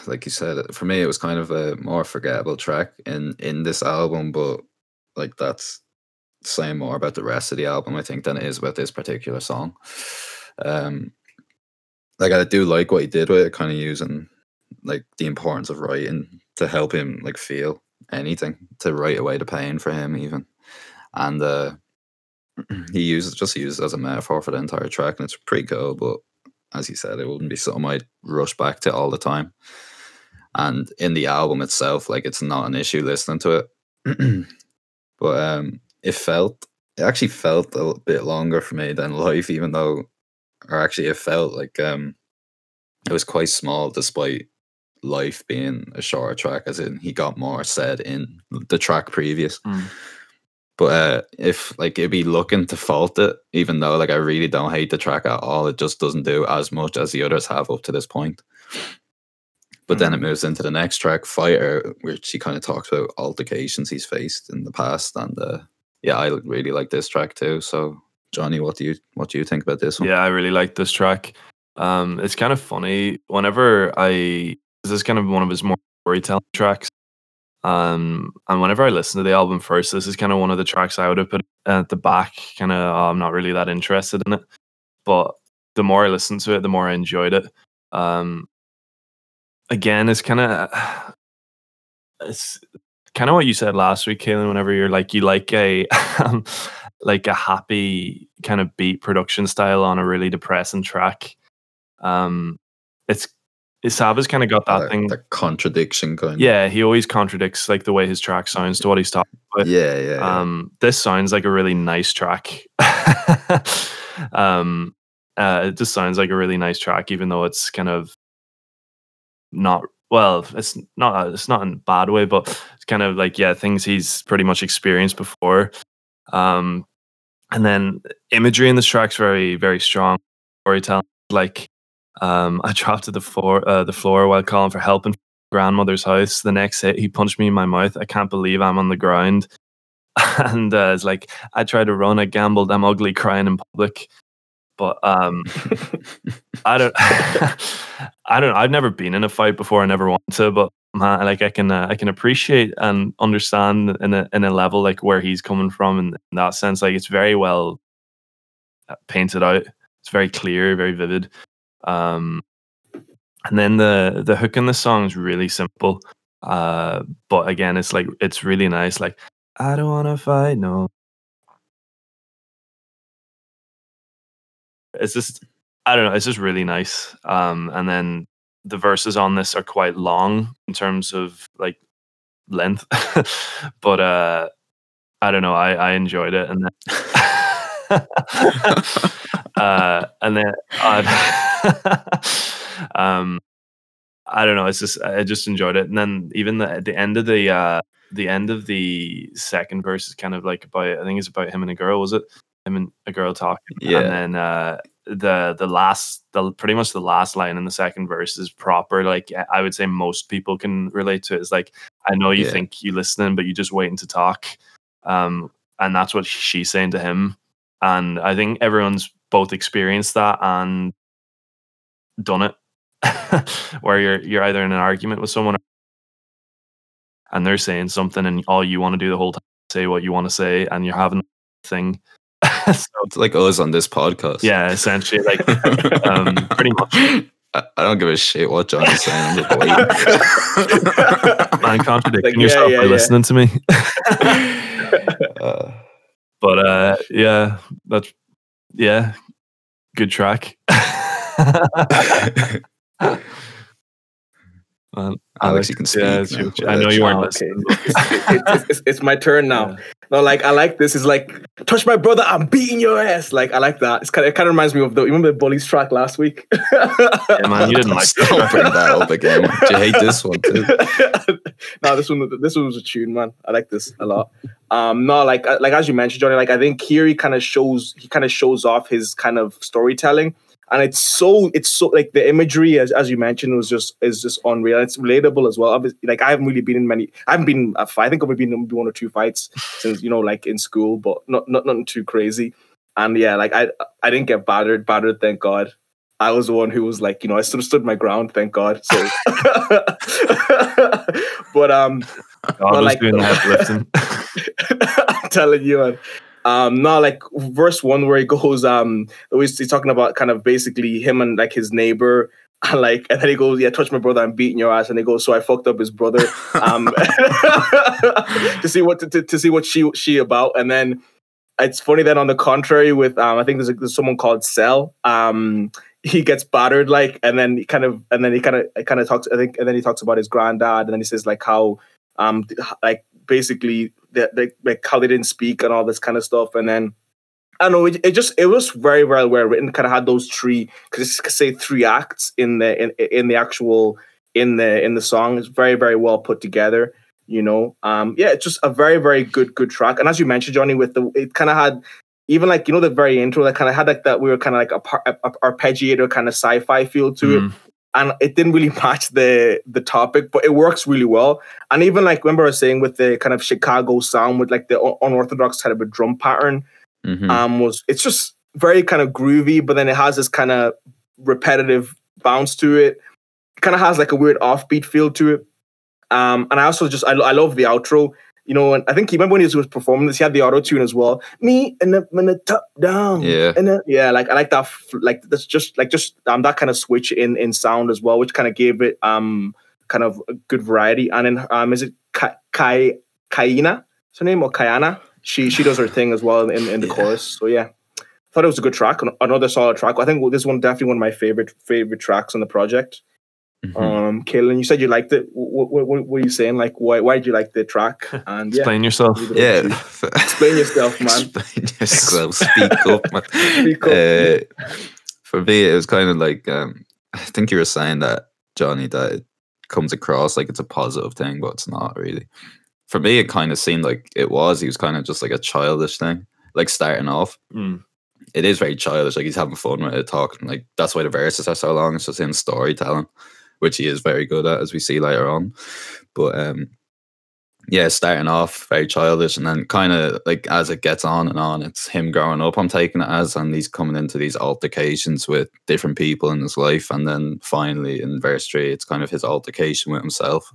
like you said, for me it was kind of a more forgettable track in, in this album, but like that's saying more about the rest of the album I think than it is about this particular song. Um like I do like what he did with it, kind of using like the importance of writing to help him like feel anything, to write away the pain for him even. And uh he uses just uses it as a metaphor for the entire track and it's pretty cool, but as you said, it wouldn't be something I'd rush back to all the time. And in the album itself, like it's not an issue listening to it. But um, it felt, it actually felt a bit longer for me than Life, even though, or actually it felt like um, it was quite small despite Life being a shorter track, as in he got more said in the track previous. Mm. But uh, if like it'd be looking to fault it, even though like I really don't hate the track at all, it just doesn't do as much as the others have up to this point. But mm. then it moves into the next track, Fighter, which he kind of talks about altercations he's faced in the past, and uh, yeah, I really like this track too. So, Johnny, what do you what do you think about this one? Yeah, I really like this track. Um, it's kind of funny. Whenever I this is kind of one of his more storytelling tracks. Um, and whenever I listen to the album first, this is kind of one of the tracks I would have put at the back, kind of, oh, I'm not really that interested in it. But the more I listened to it, the more I enjoyed it. Um, again, it's kind of, it's kind of what you said last week, Kaelan, whenever you're like, you like a, like a happy kind of beat production style on a really depressing track. Um, it's Saba's kind of got that the, thing. The contradiction going. Yeah, he always contradicts like the way his track sounds to what he's talking about. Yeah, yeah. yeah. Um, this sounds like a really nice track. um, uh, it just sounds like a really nice track, even though it's kind of not well. It's not. It's not in a bad way, but it's kind of like yeah, things he's pretty much experienced before. Um, and then imagery in this track's very, very strong. Storytelling, like. Um, I dropped to the floor, uh, the floor while calling for help in grandmother's house. The next hit, he punched me in my mouth. I can't believe I'm on the ground. And uh, it's like, I tried to run, I gambled, I'm ugly, crying in public. But um, I don't, I don't. I've never been in a fight before. I never wanted to. But man, like I can, uh, I can appreciate and understand in a in a level like where he's coming from in, in that sense. Like it's very well painted out. It's very clear, very vivid. Um, and then the, the hook in the song is really simple. Uh, but again, it's like, it's really nice. Like, I don't want to fight. No, it's just, I don't know. It's just really nice. Um, and then the verses on this are quite long in terms of like length, but, uh, I don't know. I, I enjoyed it. And then, uh, and then, uh, um, I don't know. It's just I just enjoyed it, and then even the the end of the uh, the end of the second verse is kind of like about I think it's about him and a girl. Was it him and a girl talking? Yeah. And then uh, the the last the pretty much the last line in the second verse is proper, like I would say most people can relate to it. It's like, I know you yeah. think you're listening, but you're just waiting to talk. Um and that's what she's saying to him. And I think everyone's both experienced that and done it, where you're you're either in an argument with someone and they're saying something and all you want to do the whole time is say what you want to say, and you're having a thing. So it's like us on this podcast. Yeah, essentially, like um, pretty much. I, I don't give a shit what Johnny's saying. I'm just man, contradicting like, yeah, yourself yeah, by yeah. listening to me. uh, but uh, yeah, that's yeah, good track. Um, Alex, you can speak. Yeah, you, I know you weren't listening. Okay. it's, it's, it's, it's my turn now. Yeah. No, like I like this. It's like, touch my brother, I'm beating your ass. Like I like that. It's kind of, it kind of reminds me of the. You remember the Bullies track last week? Yeah, man, you didn't like. Don't bring that up again. Do you hate this one too? No, this one. This one was a tune, man. I like this a lot. Um, no, like like as you mentioned, Johnny. Like I think here he kind of shows he kind of shows off his kind of storytelling. And it's so, it's so like the imagery, as as you mentioned, was just is just unreal. It's relatable as well. Obviously, like I haven't really been in many. I haven't been a fight. I think I've been in one or two fights since, you know, like in school, but not not nothing too crazy. And yeah, like I I didn't get battered. Battered, thank God. I was the one who was like, you know, I still stood my ground. Thank God. So, but um, God but was like, doing the I'm telling you, man. Um, no, like verse one where he goes, um, he's, he's talking about kind of basically him and like his neighbor, and like, and then he goes, yeah, touch my brother, I'm beating your ass, and he goes, so I fucked up his brother, um, to see what to, to see what she she about, and then it's funny that on the contrary with, um, I think there's, a, there's someone called Cell, um, he gets battered, like, and then he kind of, and then he kind of, kind of talks, I think, and then he talks about his granddad, and then he says like how, um, like basically. They, like how they didn't speak and all this kind of stuff, and then I don't know. It, it just it was very very well written. Kind of had those three, because it's say three acts in the in, in the actual in the in the song. It's very very well put together. You know, um, yeah, it's just a very very good good track. And as you mentioned, Johnny, with the it kind of had even like you know the very intro that kind of had like that we were kind of like a, par, a, a arpeggiator kind of sci-fi feel to mm. it. And it didn't really match the the topic, but it works really well. And even like remember I was saying with the kind of Chicago sound with like the unorthodox kind of a drum pattern, mm-hmm. um, was it's just very kind of groovy, but then it has this kind of repetitive bounce to it. It kind of has like a weird offbeat feel to it. Um, and I also just I, I love the outro. You know, and I think he remember when he was performing this, he had the auto tune as well. Me and the, and the top down, yeah, and the, yeah. Like I like that, like that's just like just um that kind of switch in in sound as well, which kind of gave it um kind of a good variety. And then um, is it Ka- Kai Kaina? Is her name or Kayana? She she does her thing as well in in the yeah. chorus. So yeah, thought it was a good track, another solid track. I think this one definitely one of my favorite favorite tracks on the project. Mm-hmm. Um, Kaelan, you said you liked it. What, what, what were you saying? Like, why? Why did you like the track? And yeah, explain yourself. Yeah, explain yourself, man. Explain yourself. Speak up, man. Speak up. Uh, for me, it was kind of like um, I think you were saying that, Johnny, that it comes across like it's a positive thing, but it's not really. For me, it kind of seemed like it was. He was kind of just like a childish thing, like starting off. Mm. It is very childish. Like he's having fun with it, talking. Like that's why the verses are so long. It's just him storytelling, which he is very good at, as we see later on. But um, yeah, starting off very childish, and then kind of like as it gets on and on, it's him growing up, I'm taking it as, and he's coming into these altercations with different people in his life. And then finally in verse three, it's kind of his altercation with himself,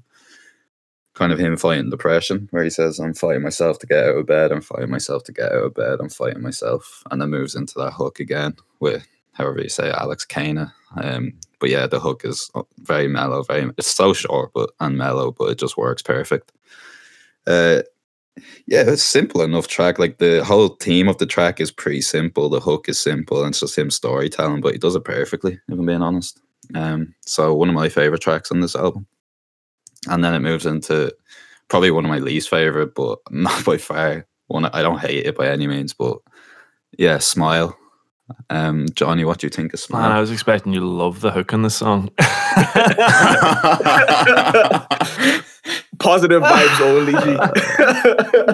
kind of him fighting depression, where he says, I'm fighting myself to get out of bed, I'm fighting myself to get out of bed, I'm fighting myself. And then moves into that hook again with, however you say, Alex Kana. Um, But yeah, the hook is very mellow. Very, it's so short but and mellow, but it just works perfect. Uh, yeah, it's simple enough track. Like the whole theme of the track is pretty simple. The hook is simple, and it's just him storytelling. But he does it perfectly, if I'm being honest. Um, so one of my favorite tracks on this album. And then it moves into probably one of my least favorite, but not by far. One I don't hate it by any means, but yeah, Smile. Um, Johnny, what do you think of Smile? Man, I was expecting you to love the hook on the song. Positive vibes only. G.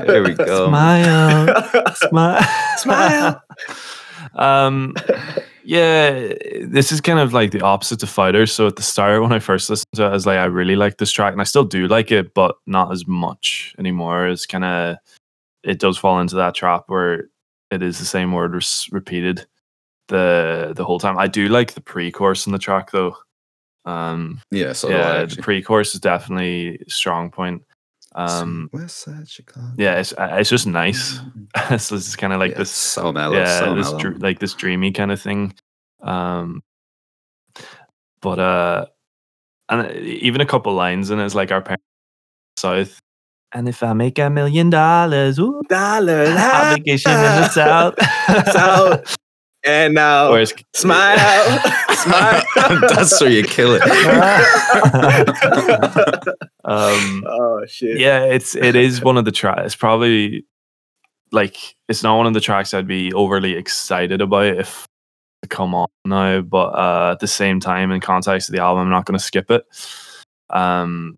There we go. Smile, smile, smile. Um, Yeah, this is kind of like the opposite to Fighter. So at the start, when I first listened to it, I was like, I really like this track, and I still do like it, but not as much anymore. It's kind of, it does fall into that trap where it is the same word res- repeated the the whole time. I do like the pre-chorus in the track though. Um, yeah, so yeah, I, the pre-chorus is definitely a strong point. Um, West Side Chicago. Yeah, it's it's just nice. So it's kind of like yeah, this, so mellow, yeah, so this mellow. Dr- like this dreamy kind of thing. Um, but uh, and even a couple lines in it is like our parents south. And if I make a million dollars, ooh, dollars, I'll vacation in the south, south. And now, or smile, smile. That's where you kill it. um, oh shit! Yeah, it's it is one of the tracks. It's probably like it's not one of the tracks I'd be overly excited about if it come on now. But uh, at the same time, in context of the album, I'm not going to skip it. Um,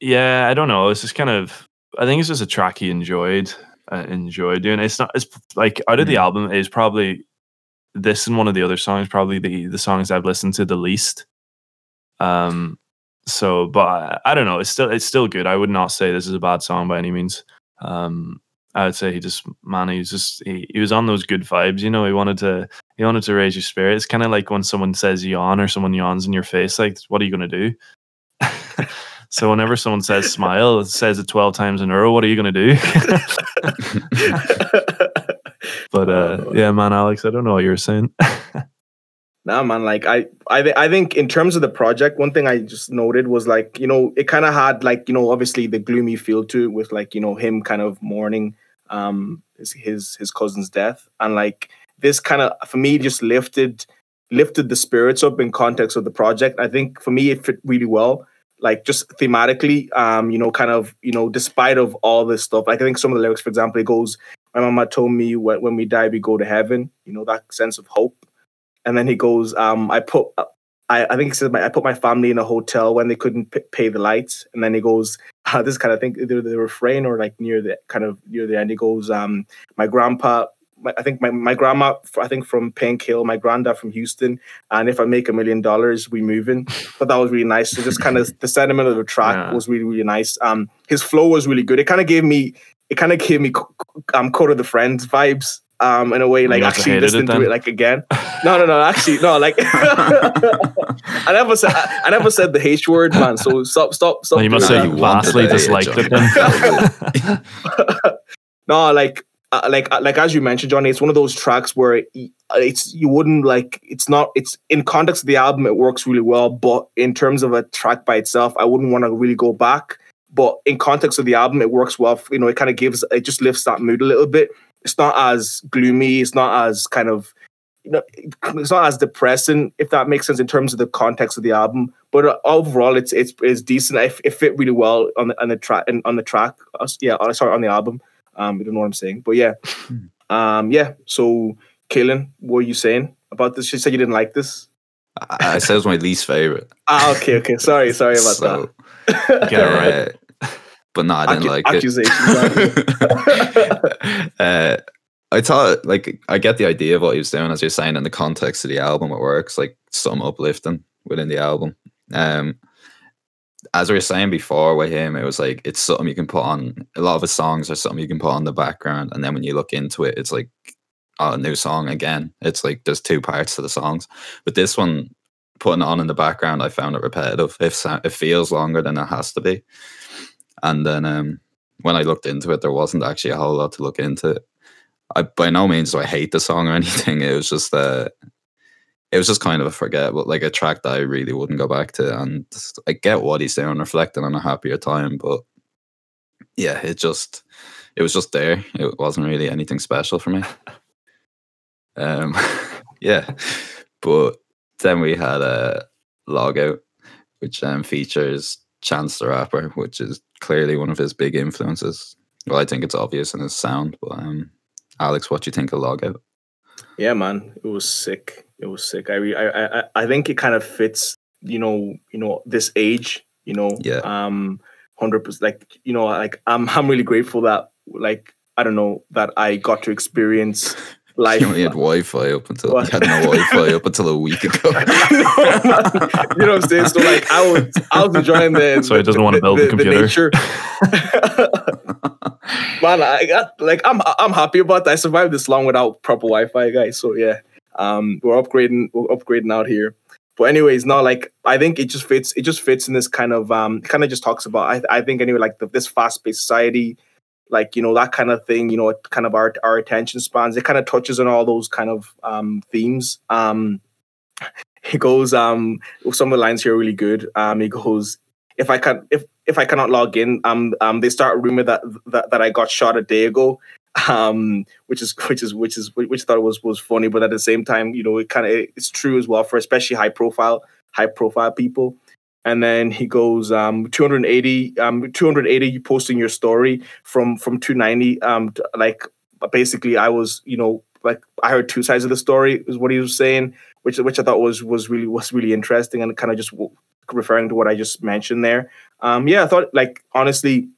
yeah, I don't know. It's just kind of. I think it's just a track he enjoyed. I enjoy doing it. It's not it's like out of the album is probably this and one of the other songs probably the the songs I've listened to the least. Um so but I, I don't know, it's still it's still good. I would not say this is a bad song by any means. Um I would say he just man he was just he, he was on those good vibes, you know, he wanted to he wanted to raise your spirit. It's kinda like when someone says yawn or someone yawns in your face, like what are you gonna do? So whenever someone says smile, it says it twelve times in a row, what are you going to do? But uh, yeah, man, Alex, I don't know what you were saying. Nah, man, like I, I, I think in terms of the project, one thing I just noted was like, you know, it kind of had like, you know, obviously the gloomy feel to it with like, you know, him kind of mourning um, his, his, his cousin's death. And like this kind of, for me, just lifted, lifted the spirits up in context of the project. I think for me, it fit really well. Like just thematically, um, you know, kind of, you know, despite of all this stuff, like I think some of the lyrics, for example, it goes, my mama told me when we die, we go to heaven, you know, that sense of hope. And then he goes, um, I put, I, I think he says, I put my family in a hotel when they couldn't p- pay the lights. And then he goes, uh, this kind of thing, the, the refrain or like near the kind of near the end, he goes, um, my grandpa, my, I think my, my grandma, I think from Pink Hill, my granddad from Houston, and if I make a million dollars, we moving. But that was really nice. So just kind of the sentiment of the track yeah. was really, really nice. Um, his flow was really good. It kind of gave me, it kind of gave me um, Code of the Friends vibes. Um, in a way, like actually listening to it like again. No, no, no. Actually, no. Like I never said, I, I never said the H word, man. So stop, stop, stop. No, you must say you vastly disliked it. Then. No, like. Uh, like like as you mentioned, Johnny, it's one of those tracks where it, it's you wouldn't like it's not it's in context of the album it works really well, but in terms of a track by itself I wouldn't want to really go back, but in context of the album it works well, you know, it kind of gives it just lifts that mood a little bit. It's not as gloomy, it's not as kind of, you know, it's not as depressing, if that makes sense, in terms of the context of the album, but overall it's it's, it's decent. It, it fit really well on the on the track and on the track yeah sorry on the album. Um, I don't know what I'm saying, but yeah, um, yeah. So, Kaelan, what were you saying about this? You said you didn't like this. I, I said it was my least favorite. Ah, okay, okay. Sorry, sorry about so, that. Get it right. Uh, but no, I didn't Accu- like accusations, it. uh, I thought, like, I get the idea of what he was doing, as you're saying, in the context of the album, it works. Like some uplifting within the album. Um, As we were saying before with him, it was like it's something you can put on. A lot of his songs are something you can put on the background, and then when you look into it, it's like oh, a new song again. It's like there's two parts to the songs, but this one putting it on in the background, I found it repetitive. If it feels longer than it has to be, and then um, when I looked into it, there wasn't actually a whole lot to look into. I by no means do I hate the song or anything. It was just uh It was just kind of a forgettable, like a track that I really wouldn't go back to. And I get what he's doing, reflecting on a happier time. But yeah, it just, it was just there. It wasn't really anything special for me. Um, yeah. But then we had uh, Log Out, which um, features Chance the Rapper, which is clearly one of his big influences. Well, I think it's obvious in his sound. But um, Alex, what do you think of Log Out? Yeah, man, it was sick. It was sick. I, I I I think it kind of fits, you know, you know, this age, you know, yeah. um, one hundred percent, like, you know, like I'm I'm really grateful that, like, I don't know, that I got to experience Life. He only had Wi-Fi up until what? He had no Wi-Fi up until a week ago. No, you know what I'm saying? So like I was, I was enjoying the. So he doesn't the, want to build the, the computer. The Man, I got like I'm I'm happy about that. I survived this long without proper Wi-Fi, guys. So yeah, um, we're upgrading, we're upgrading out here. But anyways, no, like I think it just fits. It just fits in this kind of um, kind of just talks about. I I think anyway, like the, this fast-paced society. Like, you know, that kind of thing, you know, it kind of our, our attention spans. It kind of touches on all those kind of um, themes. Um, it goes, um, some of the lines here are really good. Um, it goes, if I can, if if I cannot log in, um, um, they start a rumor that, that that I got shot a day ago, um, which is which is which is which I thought was was funny, but at the same time, you know, it kind of it's true as well for especially high profile high profile people. And then he goes um, two eighty, um, two eighty. You posting your story from from two ninety. Um, to, like basically, I was, you know, like I heard two sides of the story is what he was saying, which which I thought was was really was really interesting and kind of just w- referring to what I just mentioned there. Um, yeah, I thought like honestly,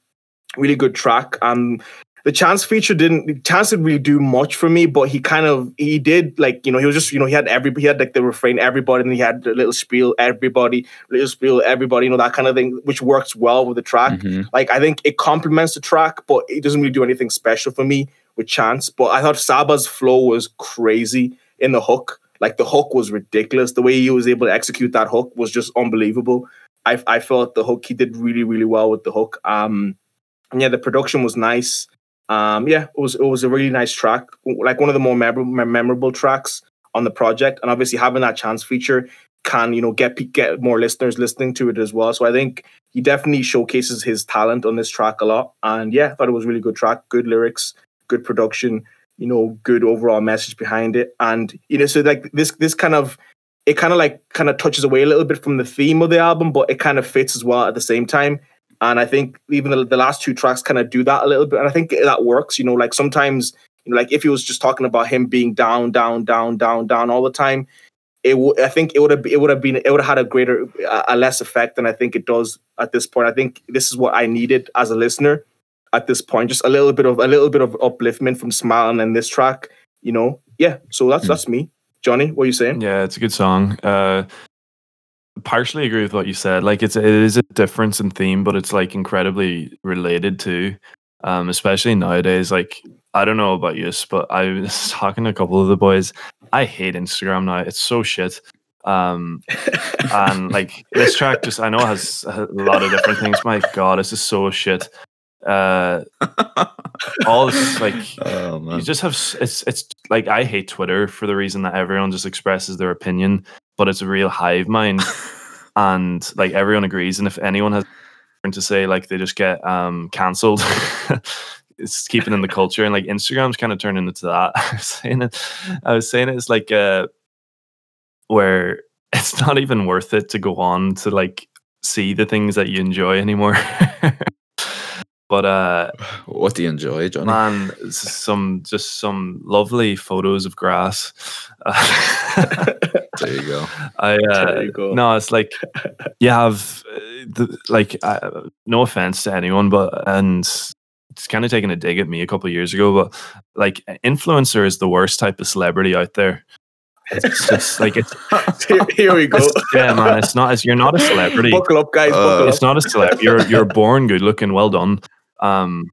really good track. Um, the Chance feature didn't Chance didn't really do much for me, but he kind of he did like you know he was just you know he had every he had like the refrain everybody and he had the little spiel everybody little spiel everybody you know that kind of thing which works well with the track. Mm-hmm. Like I think it complements the track, but it doesn't really do anything special for me with Chance. But I thought Saba's flow was crazy in the hook. Like the hook was ridiculous. The way he was able to execute that hook was just unbelievable. I I felt the hook he did really really well with the hook. Um, and yeah, the production was nice. Um, yeah, it was it was a really nice track, like one of the more memorable, memorable tracks on the project. And obviously, having that Chance feature can you know get get more listeners listening to it as well. So I think he definitely showcases his talent on this track a lot. And yeah, I thought it was a really good track, good lyrics, good production, you know, good overall message behind it. And you know, so like this this kind of it kind of like kind of touches away a little bit from the theme of the album, but it kind of fits as well at the same time. And I think even the, the last two tracks kind of do that a little bit. And I think that works, you know, like sometimes, you know, like if he was just talking about him being down, down, down, down, down all the time, it w- I think it would have it would have been it would have had a greater, a less effect than I think it does at this point. I think this is what I needed as a listener at this point, just a little bit of a little bit of upliftment from Smile and this track, you know. Yeah, so that's mm. that's me, Johnny. What are you saying? Yeah, it's a good song. Uh, partially agree with what you said. Like it's it is a difference in theme, but it's like incredibly related to, um, especially nowadays. Like I don't know about you, but I was talking to a couple of the boys. I hate Instagram now. It's so shit. Um, and like this track just I know has a lot of different things. My God, this is so shit. Uh, all this is like oh, man. You just have it's it's like I hate Twitter for the reason that everyone just expresses their opinion. But it's a real hive mind and like everyone agrees. And if anyone has to say like they just get um, cancelled, it's keeping in the culture. And like Instagram's kind of turning into that. I was saying it, I was saying it, it's like uh, where it's not even worth it to go on to like see the things that you enjoy anymore. But uh, what do you enjoy, Johnny? Man, some just some lovely photos of grass. There you go. I, uh, there you go. No, it's like you have the, like uh, no offense to anyone, but and it's kind of taking a dig at me a couple of years ago. But like influencer is the worst type of celebrity out there. It's just like it's here, here we go. Yeah, man, it's not. It's, you're not a celebrity. Buckle up, guys. Buckle uh, up. It's not a celebrity. You're you're born good looking. Well done. Um,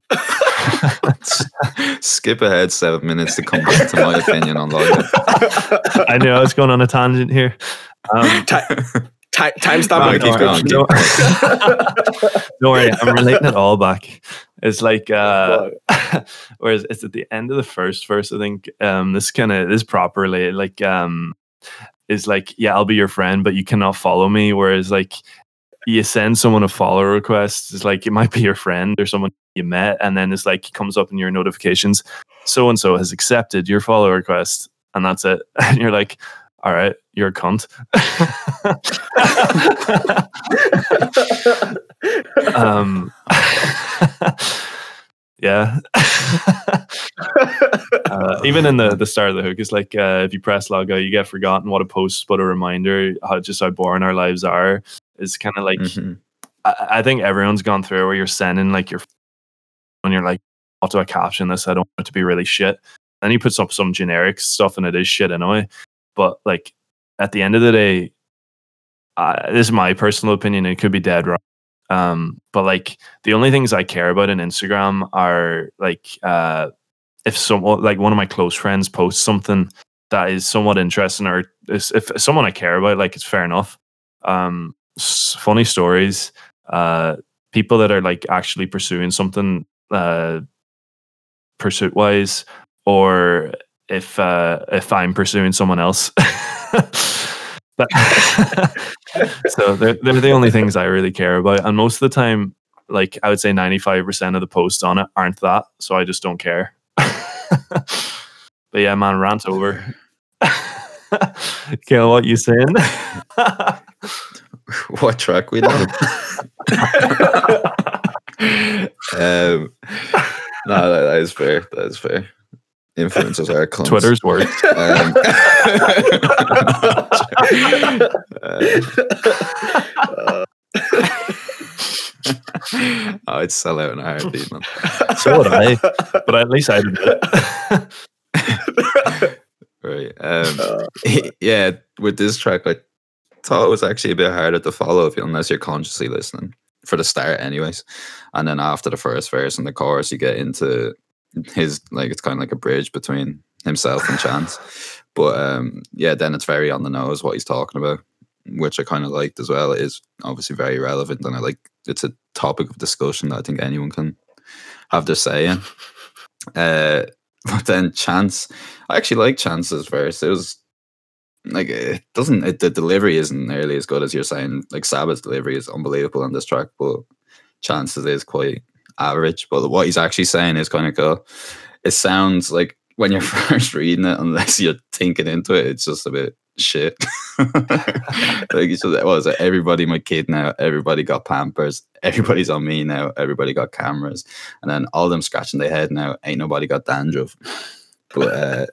skip ahead seven minutes to come back to my opinion on Logan. I knew I was going on a tangent here. Um, time time, time stamp. No, no, no, don't worry, I'm relating it all back. It's like, uh, whereas it's at the end of the first verse. I think um, this kind of is properly like um, is like yeah, I'll be your friend, but you cannot follow me. Whereas like. You send someone a follow request. It's like it might be your friend or someone you met, and then it's like it comes up in your notifications. So and so has accepted your follow request, and that's it. And you're like, "All right, you're a cunt." um, yeah. uh, even in the the start of the hook, it's like uh, if you press log out, you get forgotten what a post, but a reminder how just how boring our lives are. It's kind of like mm-hmm. I, I think everyone's gone through where you're sending like your and you're like, what do I caption this? I don't want it to be really shit. Then he puts up some generic stuff and it is shit anyway. But like at the end of the day, uh, this is my personal opinion. It could be dead wrong. Um, but like the only things I care about in Instagram are like uh, if someone, like one of my close friends posts something that is somewhat interesting, or if someone I care about, like it's fair enough. Um, funny stories, uh, people that are like actually pursuing something uh, pursuit wise, or if uh, if I'm pursuing someone else. So they're, they're the only things I really care about, and most of the time, like I would say ninety-five percent of the posts on it aren't that, so I just don't care. But yeah, man, rant over. Kaelan, what you saying? What track we done? um, no that, that is fair that is fair Influencers are clowns. Twitter's worse. Um, uh, uh, oh, I'd sell out an I R B, man. So would I, but at least I did it. Right. Um, yeah, with this track, I thought it was actually a bit harder to follow if you, unless you're consciously listening for the start, anyways. And then after the first verse and the chorus, you get into his, like, it's kind of like a bridge between himself and Chance, but um, yeah, then it's very on the nose what he's talking about, which I kind of liked as well. It is obviously very relevant, and I like it's a topic of discussion that I think anyone can have their say in. Uh, but then Chance, I actually like Chance's verse. It was like it doesn't, it, the delivery isn't nearly as good as you're saying. Like Saba's delivery is unbelievable on this track, but Chance's is quite average. But what he's actually saying is kind of cool. It sounds like when you're first reading it, unless you're thinking into it, it's just a bit shit. Like he said, what was it? Everybody my kid now, everybody got Pampers, everybody's on me now, everybody got cameras, and then all of them scratching their head now, ain't nobody got dandruff. But uh,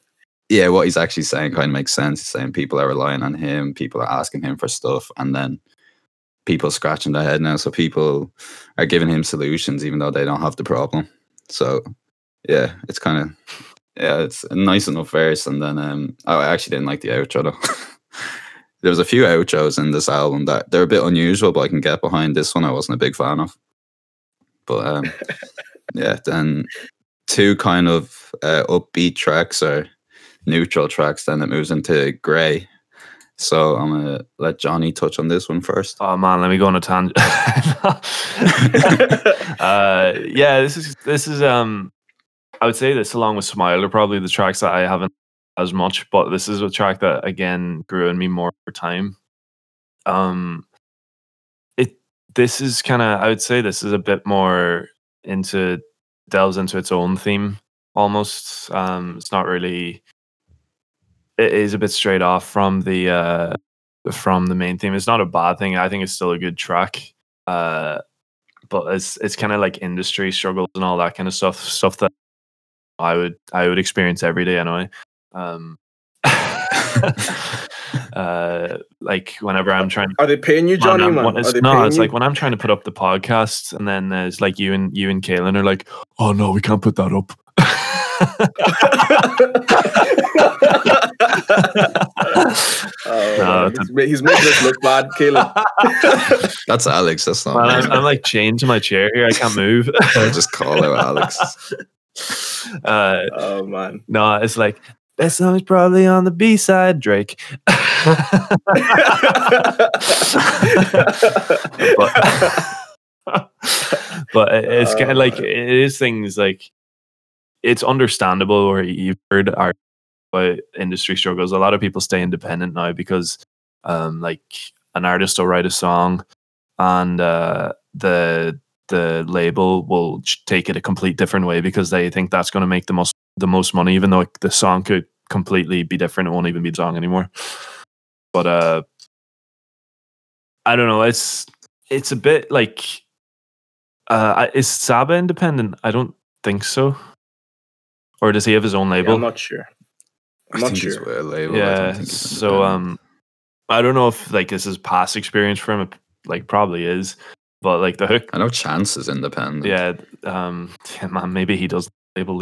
yeah, what he's actually saying kind of makes sense. He's saying people are relying on him, people are asking him for stuff, and then people scratching their head now, so people are giving him solutions even though they don't have the problem. So yeah, it's kind of, yeah, it's a nice enough verse. And then um, oh, I actually didn't like the outro though. There was a few outros in this album that they're a bit unusual, but I can get behind this one. I wasn't a big fan of, but um, yeah. Then two kind of uh, upbeat tracks or neutral tracks. Then it moves into Gray. So I'm going to let Johnny touch on this one first. Oh, man, let me go on a tangent. uh, yeah, this is, this is um, I would say this along with Smile are probably the tracks that I haven't as much, but this is a track that, again, grew in me more over time. Um, it This is kind of, I would say this is a bit more into, delves into its own theme almost. Um, it's not really... It is a bit straight off from the uh, from the main theme. It's not a bad thing. I think it's still a good track, uh, but it's it's kind of like industry struggles and all that kind of stuff. Stuff that I would I would experience every day anyway. Um, uh, like whenever I'm trying. To, are they paying you, Johnny? Man? It's, no, it's you? Like when I'm trying to put up the podcast, and then there's like you and you and Kaelan are like, oh no, we can't put that up. Oh, no, he's, he's making us look bad, Kaelan. That's Alex. That's not. Man, I'm, I'm like chained to my chair here. I can't move. I'll just call out Alex. Uh, oh man, no, it's like that song is probably on the B side, Drake. but but it's kind of like it is things like. It's understandable, or you've heard our industry struggles. A lot of people stay independent now because, um, like an artist will write a song, and uh, the the label will take it a complete different way because they think that's going to make the most the most money, even though the song could completely be different. It won't even be the song anymore. But uh, I don't know. It's it's a bit like uh, is Saba independent? I don't think so. Or does he have his own label? Yeah, I'm not sure. I'm not sure. He's a label. Yeah. I don't think so um, I don't know if like this is past experience for him. It, like probably is, but like the hook. I know Chance is independent. Yeah. Um. Yeah, man, maybe he does label.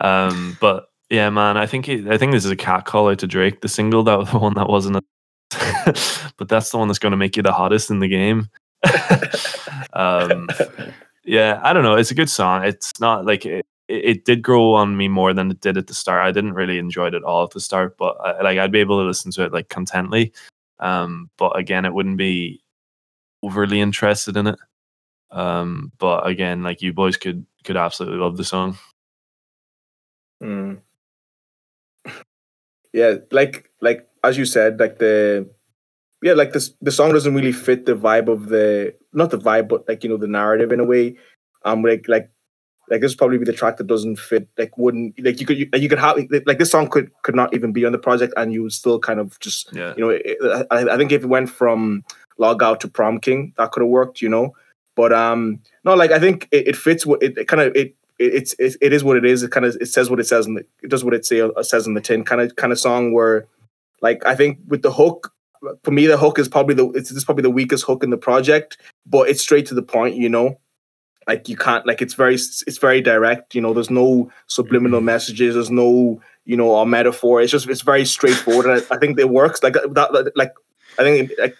um, but yeah, man, I think it, I think this is a cat call out to Drake. The single, that was the one that wasn't, a, but that's the one that's going to make you the hottest in the game. um, yeah, I don't know. It's a good song. It's not like it, it, it did grow on me more than it did at the start. I didn't really enjoy it at all at the start, but I, like I'd be able to listen to it like contently. Um, but again, it wouldn't be overly interested in it. Um, but again, like you boys could could absolutely love the song. Mm. Yeah, like like as you said, like the yeah, like this the song doesn't really fit the vibe of the not the vibe, but like you know the narrative in a way. Um, like like like this would probably be the track that doesn't fit. Like wouldn't like you could you, like you could have like this song could could not even be on the project, and you would still kind of just yeah. you know. It, I, I think if it went from Log Out to Prom King, that could have worked, you know. But um, no, like I think it, it fits. What it, it kind of it, it it's it, it is what it is. It kind of it says what it says, and it does what it say it says in the tin. Kind of kind of song where, like I think with the hook, for me the hook is probably the it's, it's probably the weakest hook in the project. But it's straight to the point, you know. Like you can't like it's very it's very direct. You know, there's no subliminal messages. There's no you know or metaphor. It's just it's very straightforward. And I, I think it works like that. Like I think like,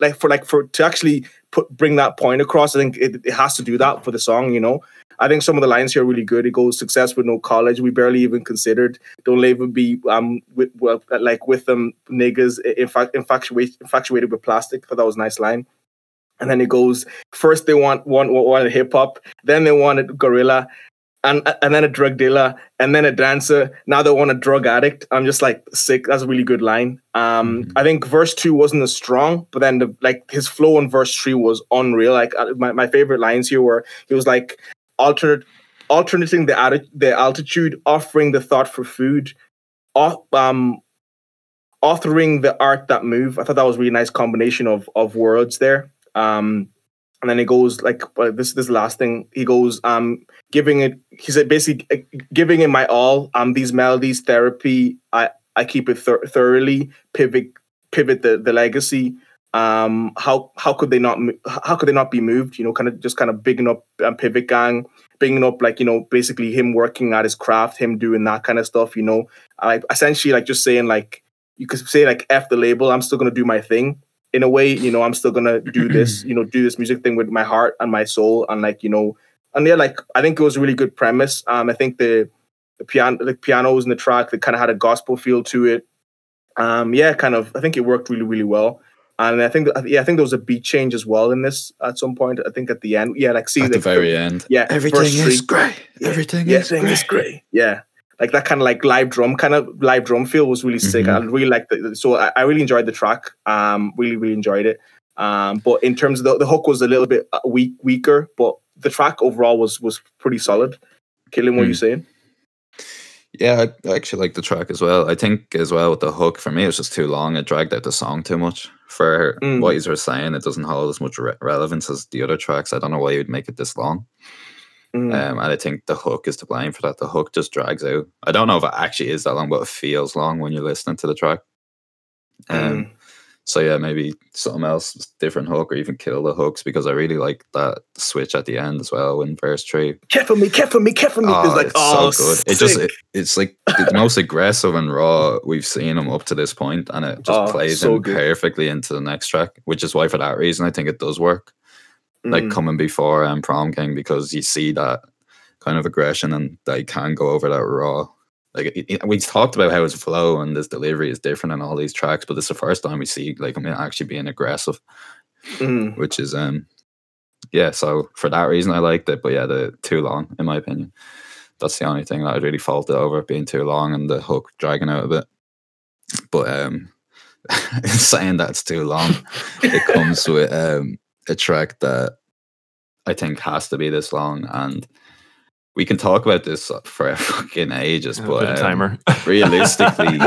like for like for to actually. Put, bring that point across. I think it, it has to do that for the song, you know. I think some of the lines here are really good. It goes, success with no college, we barely even considered. Don't even be um with well, like with them niggas infact infatuated infatuated with plastic. I thought that was a nice line. And then it goes, first they want want wanted hip hop, then they wanted gorilla, and and then a drug dealer, and then a dancer. Now they want a drug addict. I'm just like sick. That's a really good line. Um, I think verse two wasn't as strong, but then the, like his flow in verse three was unreal. Like uh, my, my favorite lines here were he was like alternate, alternating the atti- the altitude, offering the thought for food, au- um, authoring the art that move. I thought that was a really nice combination of of words there. Um, and then he goes like well, this this last thing he goes um giving it he said basically uh, giving it my all um these melodies therapy I. I keep it th- thoroughly pivot, pivot the, the legacy. Um, how how could they not how could they not be moved? You know, kind of just kind of bigging up um, Pivot Gang, bigging up like you know basically him working at his craft, him doing that kind of stuff. You know, like essentially like just saying like you could say like F the label, I'm still gonna do my thing in a way. You know, I'm still gonna do this. You know, do this music thing with my heart and my soul and like you know and yeah, like I think it was a really good premise. Um, I think the The piano, the pianos in the track that kind of had a gospel feel to it. Um, yeah, kind of. I think it worked really, really well. And I think, yeah, I think there was a beat change as well in this at some point. I think at the end, yeah, like see at the, the very end. Yeah, everything is gray. Yeah, everything yeah, is, is gray. Yeah, like that kind of like live drum kind of live drum feel was really mm-hmm. sick. I really liked it. So I, I really enjoyed the track. Um, really, really enjoyed it. Um, but in terms of the, the hook was a little bit weak, weaker. But the track overall was was pretty solid. Kaelan, what mm. are you saying? Yeah, I actually like the track as well. I think as well with the hook, for me, it was just too long. It dragged out the song too much. For mm. what you were saying, it doesn't hold as much re- relevance as the other tracks. I don't know why you'd make it this long. Mm. Um, and I think the hook is to blame for that. The hook just drags out. I don't know if it actually is that long, but it feels long when you're listening to the track. Um, mm. So yeah, maybe something else, different hook, or even kill the hooks, because I really like that switch at the end as well in verse three. Care for me, care for me, care for me. Oh, it's like, it's oh, so good. Sick. It just, it, it's like the most aggressive and raw we've seen him up to this point, and it just oh, plays so in good. perfectly into the next track, which is why for that reason I think it does work. Mm. Like coming before um, Prom King, because you see that kind of aggression and they can go over that raw. Like we talked about how his flow and his delivery is different in all these tracks, but it's the first time we see like him actually being aggressive, mm. which is um, yeah. So for that reason, I liked it, but yeah, the too long in my opinion. That's the only thing that I really fault it over, being too long and the hook dragging out a bit. But um, saying that's too long, it comes with um a track that I think has to be this long and. We can talk about this for fucking ages, yeah, but um, timer. realistically,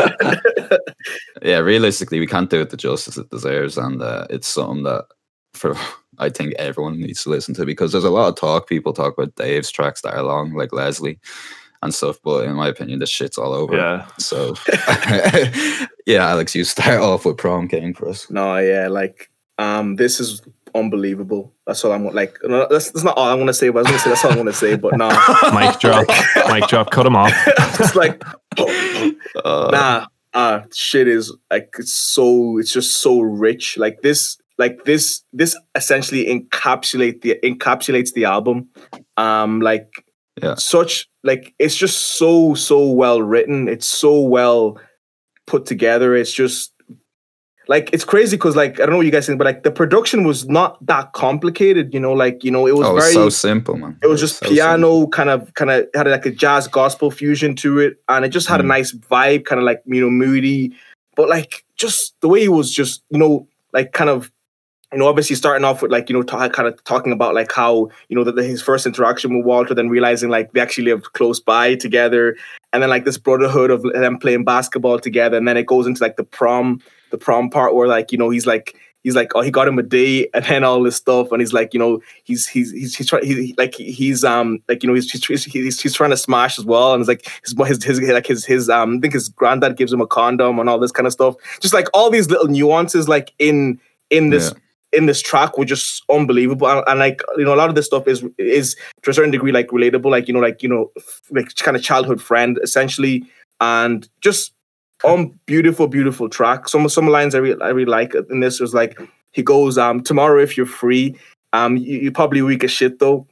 yeah, realistically, we can't do it the justice it deserves, and uh, it's something that for I think everyone needs to listen to, because there's a lot of talk. People talk about Dave's tracks that are long, like Leslie and stuff, but in my opinion, this shit's all over. Yeah. So, yeah, Alex, you start off with Prom King for us. No, yeah, like um, this is unbelievable. That's all I'm gonna, like. No, that's, that's not all I want to say, but I was gonna say that's all I want to say. But nah, mic drop, mic drop, cut him off. It's like, uh, nah, uh, shit is like it's so, it's just so rich. Like this, like this, this essentially encapsulate the encapsulates the album. Um, like yeah. such, like it's just so so well written. It's so well put together. It's just. Like, it's crazy because, like, I don't know what you guys think, but, like, the production was not that complicated, you know? Like, you know, it was oh, very... so simple, man. It was just so piano, simple. kind of, kind of had, like, a jazz gospel fusion to it. And it just had mm. a nice vibe, kind of, like, you know, moody. But, like, just the way it was just, you know, like, kind of, you know, obviously starting off with, like, you know, t- kind of talking about, like, how, you know, that his first interaction with Walter, then realizing, like, they actually lived close by together. And then, like, this brotherhood of them playing basketball together. And then it goes into, like, the prom... the prom part where like you know he's like he's like oh he got him a date and then all this stuff and he's like you know he's he's he's he's trying he, like he's um like you know he's he's, he's he's trying to smash as well and it's like his his his like his his um I think his granddad gives him a condom and all this kind of stuff, just like all these little nuances like in in this yeah. in this track were just unbelievable and, and like you know a lot of this stuff is is to a certain degree like relatable, like you know like you know like kind of childhood friend essentially and just Um, beautiful, beautiful track. Some some lines I really, I really like in this was like he goes, um, tomorrow if you're free, um, you, you're probably weak as shit though.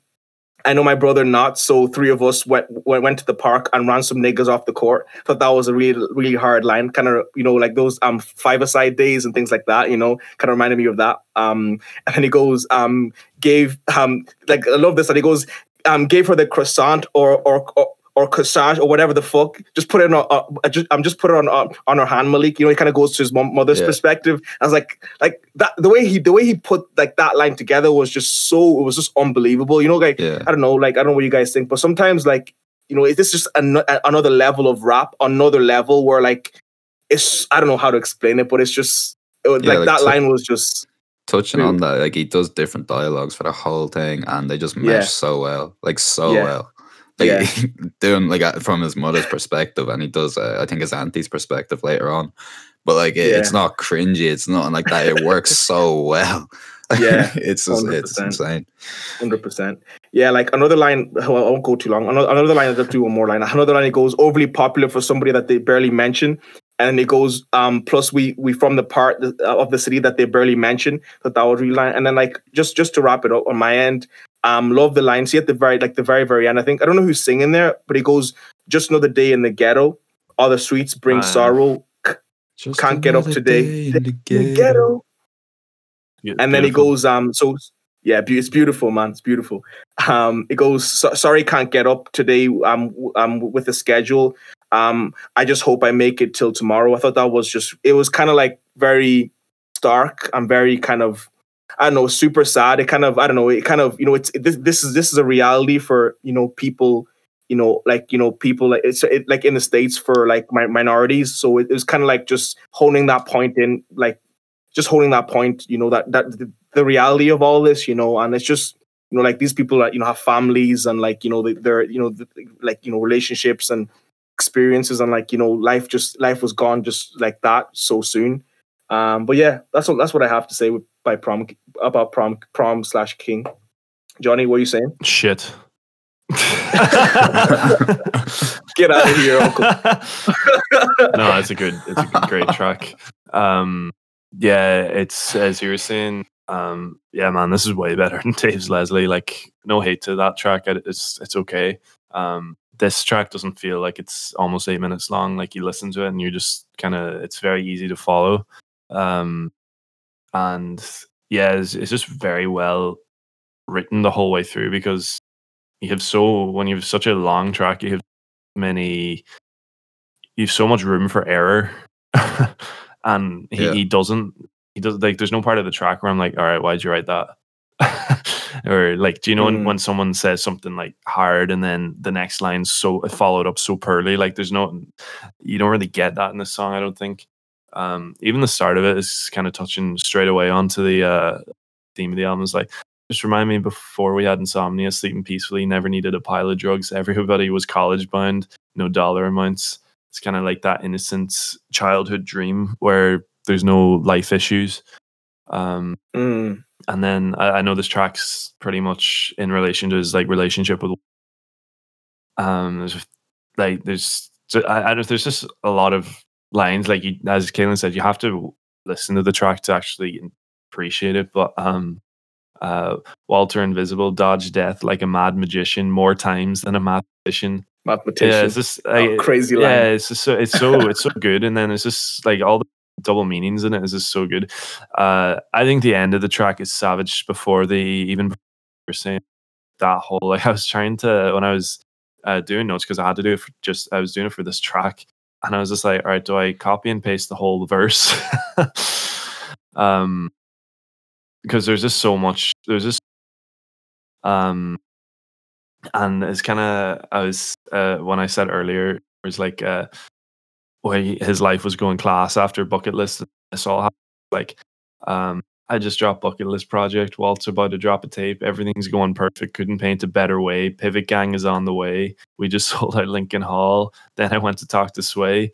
I know my brother not, so three of us went went, went to the park and ran some niggas off the court. Thought that was a really really hard line, kind of you know like those um five-a-side days and things like that. You know, kind of reminded me of that. Um, and then he goes, um, gave um like I love this that he goes, um, gave her the croissant or or. or or corsage or whatever the fuck, just put it on, uh, uh, just, um, just put it on uh, on her hand, Malik. You know, he kind of goes to his mom, mother's yeah. perspective. I was like, like that the way he the way he put like that line together was just so it was just unbelievable. You know, like yeah. I don't know, like I don't know what you guys think, but sometimes like you know, is this just an- another level of rap, another level where like it's I don't know how to explain it, but it's just it was, yeah, like, like that t- line was just touching really, on that. Like he does different dialogues for the whole thing, and they just mesh yeah. so well, like so yeah. well. Like yeah. doing like from his mother's perspective, and he does uh, I think his auntie's perspective later on, but like it, yeah. it's not cringy, it's nothing like that. It works so well. Yeah, it's just, it's insane. one hundred percent. Yeah, like another line. Well, I won't go too long. Another, another line. Let's do one more line. Another line. It goes overly popular for somebody that they barely mention. And it goes, um, plus we we from the part of the city that they barely mention. That that was really line. And then like just just to wrap it up on my end, um, love the lines. See at the very like the very very end. I think I don't know who's singing there, but it goes, just another day in the ghetto. All the streets bring uh, sorrow. Just can't get up today. In the ghetto. The ghetto. Yeah, and then beautiful. It goes, um, so yeah, it's beautiful, man. It's beautiful. Um, it goes, so, sorry, can't get up today. Um, um, with the schedule. Um, I just hope I make it till tomorrow. I thought that was just, it was kind of like very stark and very kind of, I don't know, super sad. It kind of, I don't know, it kind of, you know, it's, it, this, this is, this is a reality for, you know, people, you know, like, you know, people like it's it, like in the States for like my, minorities. So it, it was kind of like just honing that point in, like just holding that point, you know, that, that the, the reality of all this, you know, and it's just, you know, like these people that, you know, have families and like, you know, they, they're, you know, the, like, you know, relationships and experiences and like you know life just life was gone just like that so soon, um but yeah that's what that's what I have to say with, by prom about prom prom slash king. Johnny, what are you saying? Shit. Get out of here, uncle. No, it's a good it's a good, great track. Um yeah it's as you were saying, um yeah man this is way better than Dave's Leslie. Like no hate to that track, it's it's okay. um This track doesn't feel like it's almost eight minutes long. Like you listen to it and you're just kind of, it's very easy to follow. Um, and yeah, it's, it's just very well written the whole way through, because you have so, when you have such a long track, you have many, you have so much room for error. And he, yeah. he doesn't, he doesn't like, there's no part of the track where I'm like, all right, why'd you write that? Or like, do you know mm. when, when someone says something like hard and then the next line's so followed up so poorly? Like there's no, you don't really get that in this song, I don't think. Um, even the start of it is kind of touching straight away onto the uh, theme of the album. It's like, just remind me before we had insomnia, sleeping peacefully, never needed a pile of drugs. Everybody was college bound, no dollar amounts. It's kind of like that innocent childhood dream where there's no life issues. Um, mm. And then I, I know this track's pretty much in relation to his like relationship with. Um, there's, like there's, I, I don't, there's just a lot of lines. Like you, as Kaelan said, you have to listen to the track to actually appreciate it. But um, uh, Walter Invisible dodge death like a mad magician more times than a mathematician. Mathematician. Yeah, it's just like, oh, crazy line. Yeah, it's just so it's so it's so good. And then it's just like all the double meanings in it is just so good. Uh, I think the end of the track is savage. Before they even were saying that whole like I was trying to when I was uh, doing notes because I had to do it for just I was doing it for this track and I was just like, all right, do I copy and paste the whole verse? um, because there's just so much. There's just um, and it's kind of I was uh when I said earlier it was like uh. Where his life was going class after Bucket List. This all happened. Like, um, I just dropped Bucket List Project. Walt's about to drop a tape. Everything's going perfect. Couldn't paint a better way. Pivot Gang is on the way. We just sold out Lincoln Hall. Then I went to talk to Sway.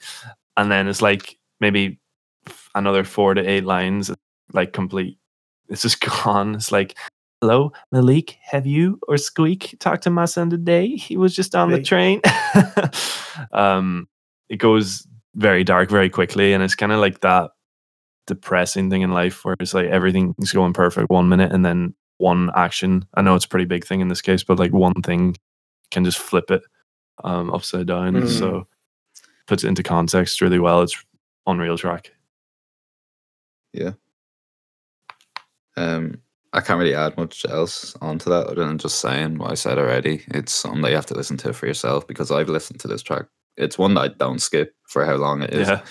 And then it's like maybe another four to eight lines. Like complete. It's just gone. It's like, hello, Malik, have you or Squeak talked to my son today? He was just on the train. um, it goes very dark very quickly, and it's kind of like that depressing thing in life where it's like everything's going perfect one minute and then one action, I know it's a pretty big thing in this case, but like one thing can just flip it um upside down. Mm. So puts it into context really well. It's unreal track. Yeah. um I can't really add much else onto that other than just saying what I said already. It's something that you have to listen to for yourself, because I've listened to this track. It's one that I don't skip for how long it is. Yeah.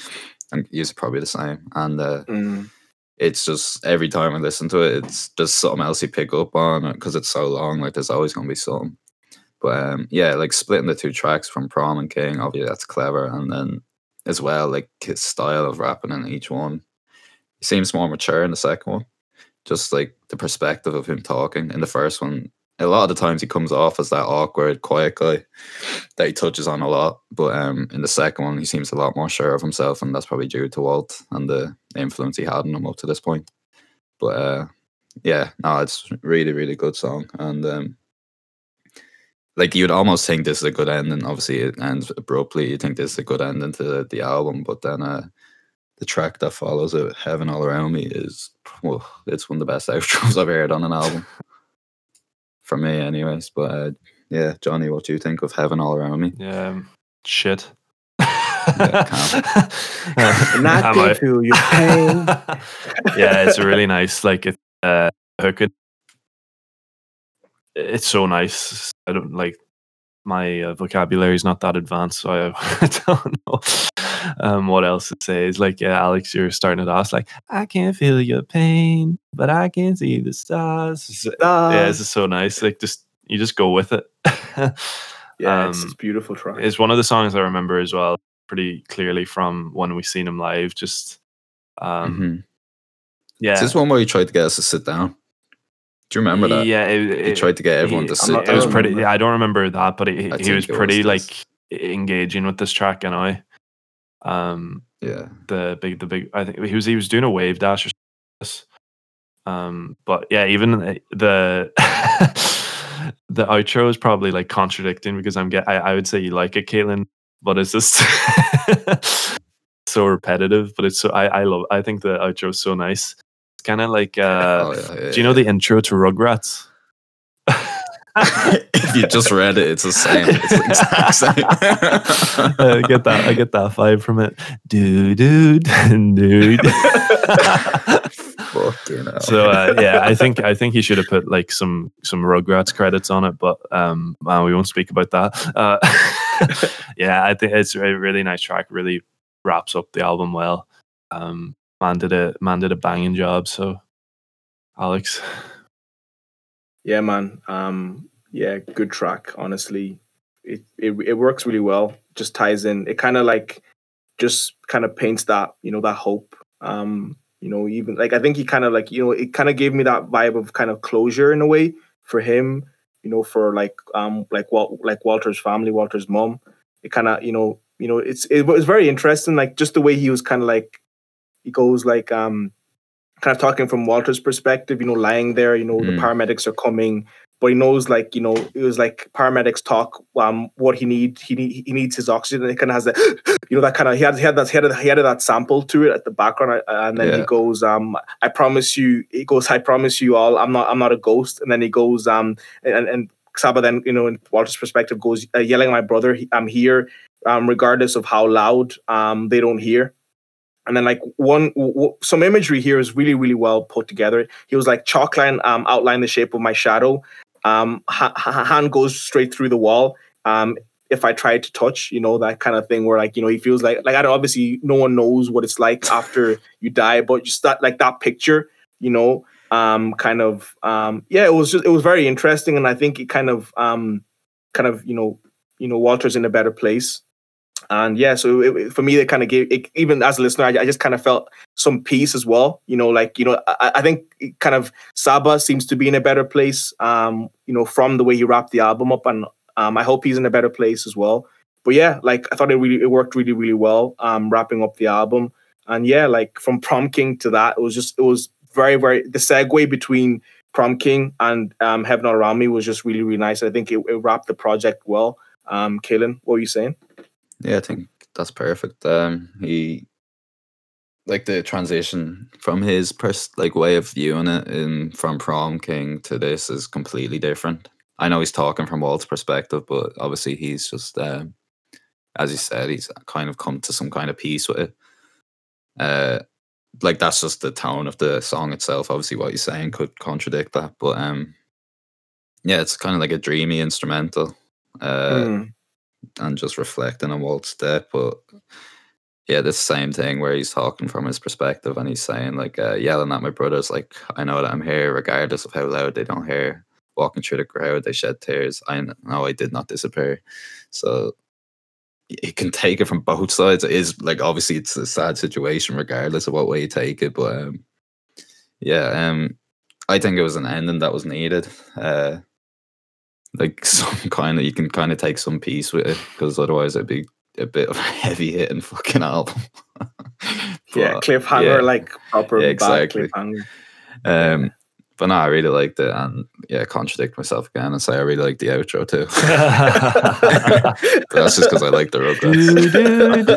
And you're probably the same. And uh, mm. it's just every time I listen to it, it's just something else you pick up on because it's so long. Like there's always going to be something. But um, yeah, like splitting the two tracks from Prom and King, obviously that's clever. And then as well, like his style of rapping in each one. He seems more mature in the second one. Just like the perspective of him talking in the first one. A lot of the times he comes off as that awkward, quiet guy that he touches on a lot. But um, in the second one, he seems a lot more sure of himself, and that's probably due to Walt and the influence he had on him up to this point. But uh, yeah, no, it's really, really good song. And um, like you'd almost think this is a good ending. Obviously, it ends abruptly. You think this is a good ending to the, the album, but then uh, the track that follows it, Heaven All Around Me, is well, it's one of the best outros I've heard on an album. For me, anyways. But uh, yeah, Johnny, what do you think of Heaven All Around Me? Yeah, shit. Yeah, can't. uh, not good for your pain. Yeah, it's really nice. Like it, uh, hook it. It's so nice. I don't like my uh, vocabulary is not that advanced, so I, I don't know um, what else to say. It's like yeah, Alex, you're starting to ask, like, I can't feel your pain, but I can see the stars. It's, stars. Yeah, this is so nice. Like, just you just go with it. Yeah, um, it's a beautiful track. It's one of the songs I remember as well, pretty clearly from when we seen him live. Just, um, mm-hmm. yeah, is this one where he tried to get us to sit down? Do you remember that? Yeah, it, he it, tried to get everyone he, to sit. Not, down. It was pretty. Yeah, I don't remember that, but he, he was pretty was like engaging with this track, and I, um, yeah, the big, the big. I think he was he was doing a wave dash or something. Um, but yeah, even the the, the outro is probably like contradicting because I'm get. I, I would say you like it, Kaelan, but it's just so repetitive. But it's so I I love. I think the outro is so nice. Kind of like, uh, oh, yeah, yeah, do you know yeah. the intro to Rugrats? If you just read it, it's the same. It's the exact same. I get that. I get that vibe from it. Do do do. Fucking hell. So uh, yeah, I think I think he should have put like some some Rugrats credits on it, but um, well, we won't speak about that. Uh, yeah, I think it's a really nice track. Really wraps up the album well. Um, Man did a man did a banging job. So, Alex, yeah, man, um, yeah, good track. Honestly, it it it works really well. Just ties in. It kind of like just kind of paints that you know that hope. Um, you know, even like I think he kind of like you know it kind of gave me that vibe of kind of closure in a way for him. You know, for like um like Wal- like Walter's family, Walter's mom. It kind of you know you know it's it was very interesting. Like just the way he was kind of like. He goes like um kind of talking from Walter's perspective, you know, lying there, you know, mm. the paramedics are coming, but he knows, like, you know, it was like paramedics talk, um, what he need, he need, he needs his oxygen, and it kind of has that, you know, that kind of, he had, he had that, he had, he had that sample to it at the background, and then yeah. he goes, um, I promise you, he goes, I promise you all, I'm not, I'm not a ghost, and then he goes, um, and, and Saba then, you know, in Walter's perspective goes, uh, yelling at my brother, I'm here, um, regardless of how loud, um, they don't hear. And then, like, one, w- some imagery here is really, really well put together. He was like, chalk line, um, outline the shape of my shadow. Um, ha- ha- hand goes straight through the wall. Um, if I try to touch, you know, that kind of thing where, like, you know, he feels like, like, I don't, obviously no one knows what it's like after you die, but just that, like, that picture, you know, um, kind of, um, yeah, it was just, it was very interesting. And I think it kind of, um, kind of, you know, you know, Walter's in a better place. And yeah, so it, it, for me, that kind of gave, it, even as a listener, I, I just kind of felt some peace as well. You know, like, you know, I, I think it kind of Saba seems to be in a better place, um, you know, from the way he wrapped the album up. And um, I hope he's in a better place as well. But yeah, like, I thought it really, it worked really, really well, um, wrapping up the album. And yeah, like, from Prom King to that, it was just, it was very, very, the segue between Prom King and um, Heaven All Around Me was just really, really nice. I think it, it wrapped the project well. Um, Kaelan, what were you saying? Yeah, I think that's perfect. Um, he, like, the transition from his pers- like way of viewing it in from Prom King to this is completely different. I know he's talking from Walt's perspective, but obviously he's just, um, as he said, he's kind of come to some kind of peace with it. Uh, like, that's just the tone of the song itself. Obviously, what he's saying could contradict that, but um, yeah, it's kind of like a dreamy instrumental. Uh, mm. And just reflecting on Walt's death, but yeah, this same thing where he's talking from his perspective and he's saying, like, uh, yelling at my brothers, like, I know that I'm here regardless of how loud they don't hear. Walking through the crowd, they shed tears. I know I did not disappear. So you can take it from both sides. It is, like, obviously it's a sad situation regardless of what way you take it, but um, yeah, um, I think it was an ending that was needed. Uh, Like some kind of, you can kind of take some peace with it, because otherwise it'd be a bit of a heavy hitting fucking album. But, yeah, cliffhanger, yeah, like proper, yeah, exactly. Bad cliffhanger. Um, yeah. But no, I really liked it, and yeah, contradict myself again and say I really like the outro too. But that's just because I like the roadblocks.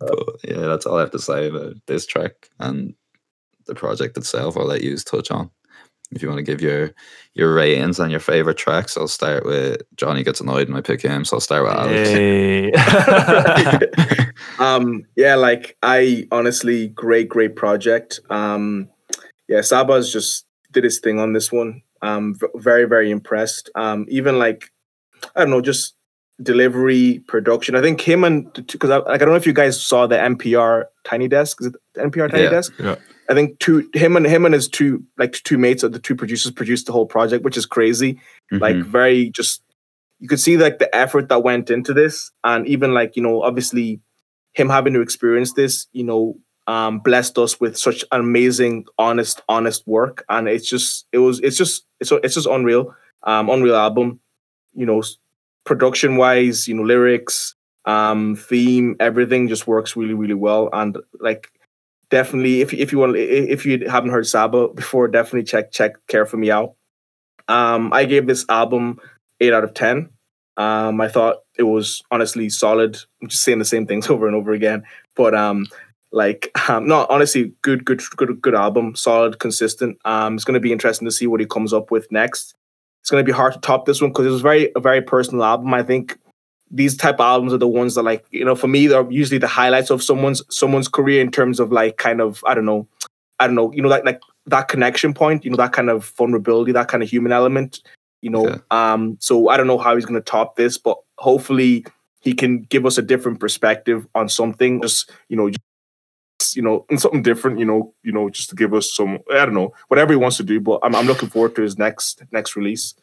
But yeah, that's all I have to say about this track and the project itself. I'll let you touch on. If you want to give your your ratings and your favorite tracks, I'll start with Johnny gets annoyed and I pick him, so I'll start with Alex. Hey. um, yeah, like I honestly, great, great project. Um, yeah, Saba's just did his thing on this one. Um, very, very impressed. Um, even like I don't know, just delivery, production. I think him and because I, like, I don't know if you guys saw the N P R Tiny Desk. Is it the N P R Tiny yeah, Desk? Yeah. I think two him and him and his two like two mates or the two producers produced the whole project, which is crazy. Mm-hmm. Like very just you could see like the effort that went into this, and even like you know obviously him having to experience this, you know, um, blessed us with such amazing, honest, honest work, and it's just it was it's just it's it's just unreal, um, unreal album, you know, production wise, you know, lyrics, um, theme, everything just works really, really well, and like. Definitely, if if you want, if you haven't heard Saba before, definitely check check Care for Me out. Um, I gave this album eight out of ten. Um, I thought it was honestly solid. I'm just saying the same things over and over again, but um, like um, no, honestly, good good good good album, solid, consistent. Um, it's going to be interesting to see what he comes up with next. It's going to be hard to top this one because it was very a very personal album. I think these type of albums are the ones that, like, you know, for me, they're usually the highlights of someone's someone's career in terms of like kind of I don't know, I don't know, you know, like like that connection point, you know, that kind of vulnerability, that kind of human element, you know. Yeah. Um, so I don't know how he's gonna top this, but hopefully he can give us a different perspective on something, just you know, just, you know, and something different, you know, you know, just to give us some I don't know whatever he wants to do. But I'm I'm looking forward to his next next release.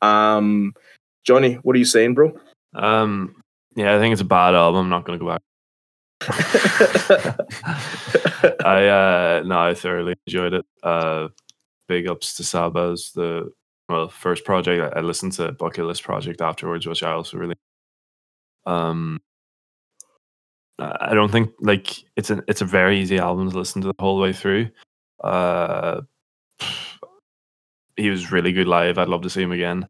Um, Johnny, what are you saying, bro? Um. Yeah, I think it's a bad album. I'm not going to go back. I uh, no, I thoroughly enjoyed it. Uh, big ups to Saba's the well first project. I listened to Bucket List Project afterwards, which I also really um. I don't think like it's an it's a very easy album to listen to the whole way through. Uh, he was really good live. I'd love to see him again.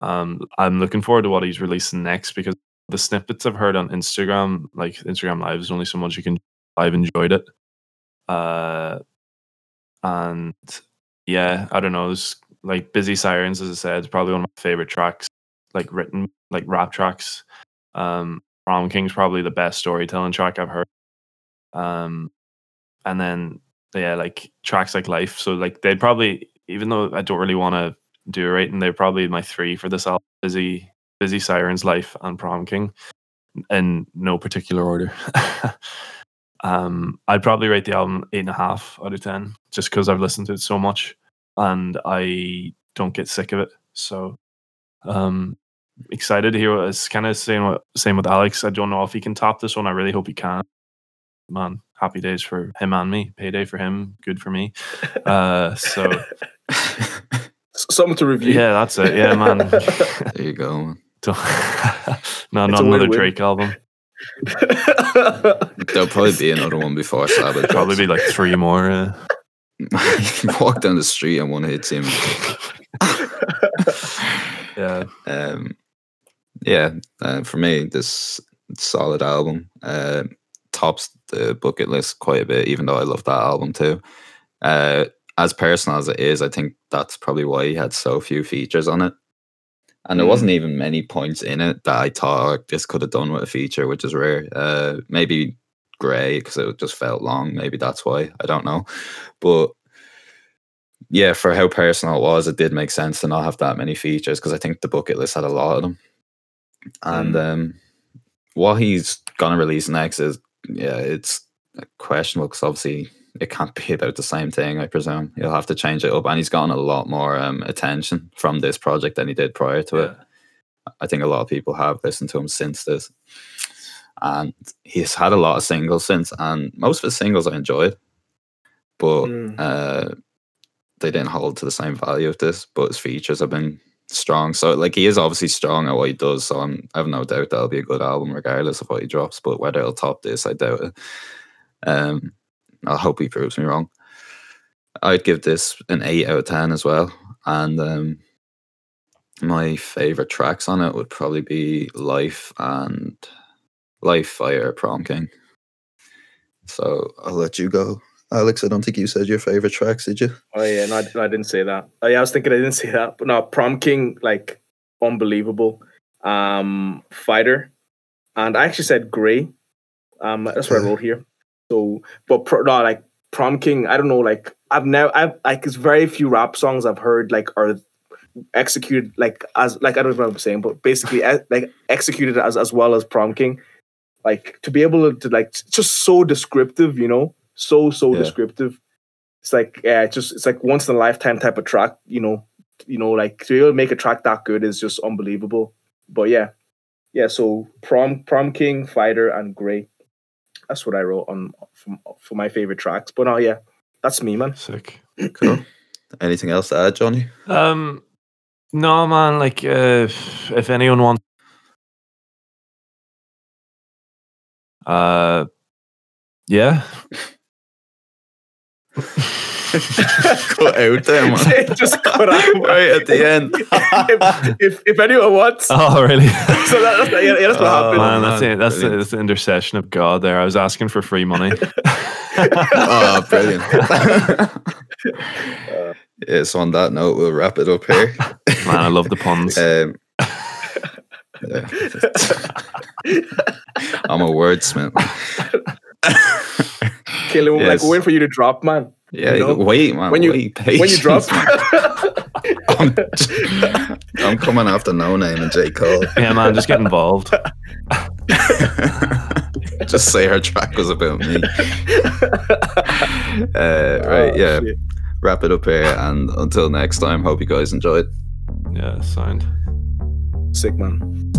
Um, I'm looking forward to what he's releasing next, because the snippets I've heard on Instagram, like Instagram Live, is only so much you can. I've enjoyed it. Uh, and yeah, I don't know. There's like Busy Sirens, as I said, is probably one of my favorite tracks, like written, like rap tracks. Um, Prom King's probably the best storytelling track I've heard. Um, and then yeah, like tracks like Life. So like they'd probably, even though I don't really want to do a rating, they're probably my three for this album: Busy, Busy Sirens, Life, and Prom King, in no particular order. Um, I'd probably rate the album eight and a half out of ten, just because I've listened to it so much and I don't get sick of it. So, um, excited to hear what it's kind of same same with Alex. I don't know if he can top this one. I really hope he can. Man, happy days for him and me. Payday for him, good for me. Uh, so something to review. Yeah, that's it. Yeah, man. There you go. Man. No, it's not another Drake album. There'll probably be another one before Saba. Probably be like three more. Uh... Walk down the street and one hits him. Yeah, um, yeah. Uh, for me, this solid album uh, tops the Bucket List quite a bit. Even though I love that album too, uh, as personal as it is, I think that's probably why he had so few features on it. And there wasn't even many points in it that I thought oh, this could have done with a feature, which is rare. Uh, maybe Gray, because it just felt long. Maybe that's why. I don't know. But yeah, for how personal it was, it did make sense to not have that many features, because I think the Bucket List had a lot of them. And mm. um, what he's going to release next is, yeah, it's questionable, because obviously it can't be about the same thing, I presume. He'll have to change it up. And he's gotten a lot more um, attention from this project than he did prior to yeah. it. I think a lot of people have listened to him since this. And he's had a lot of singles since. And most of his singles I enjoyed. But mm. uh, they didn't hold to the same value of this. But his features have been strong. So like he is obviously strong at what he does. So I'm, I have no doubt that'll be a good album regardless of what he drops. But whether it'll top this, I doubt it. Um... I hope he proves me wrong. I'd give this an eight out of ten as well. And um, my favourite tracks on it would probably be Life and Life, Fighter, Prom King. So I'll let you go. Alex, I don't think you said your favourite tracks, did you? Oh, yeah, no, I, I didn't say that. Oh, yeah, I was thinking I didn't say that. But no, Prom King, like, unbelievable. Um, Fighter. And I actually said Grey. Um, that's what I wrote here. So, but pro, no, like Prom King, I don't know. Like I've now, I've like it's very few rap songs I've heard like are executed like as like I don't know what I'm saying, but basically as, like executed as as well as Prom King. Like to be able to like it's just so descriptive, you know, so so yeah. descriptive. It's like yeah, it's just it's like once in a lifetime type of track, you know, you know, like to be able to make a track that good is just unbelievable. But yeah, yeah. So prom prom King, Fighter, and Grey. That's what I wrote on for, for my favorite tracks. But no, yeah, that's me, man. Sick. Cool. Anything else to add, Johnny? Um, no, man. Like, uh, if, if anyone wants, uh, yeah. Cut out there, man. Just cut out right at the end. if, if if anyone wants. Oh, really? So that, that's, yeah, that's what oh, happened. Man, that's it. That's, that's the intercession of God. There, I was asking for free money. Oh, brilliant! uh, yeah, so on that note, we'll wrap it up here. Man, I love the puns. Um, I'm a wordsmith. Kaelan, yes. Like, we're waiting for you to drop, man. Yeah, you know? wait, man. When you wait, patience, when you drop, I'm, I'm coming after No Name and J. Cole. Yeah, man, just get involved. Just say her track was about me. uh, right, oh, yeah. Shit. Wrap it up here, and until next time, hope you guys enjoyed. Yeah, signed. Sick, man.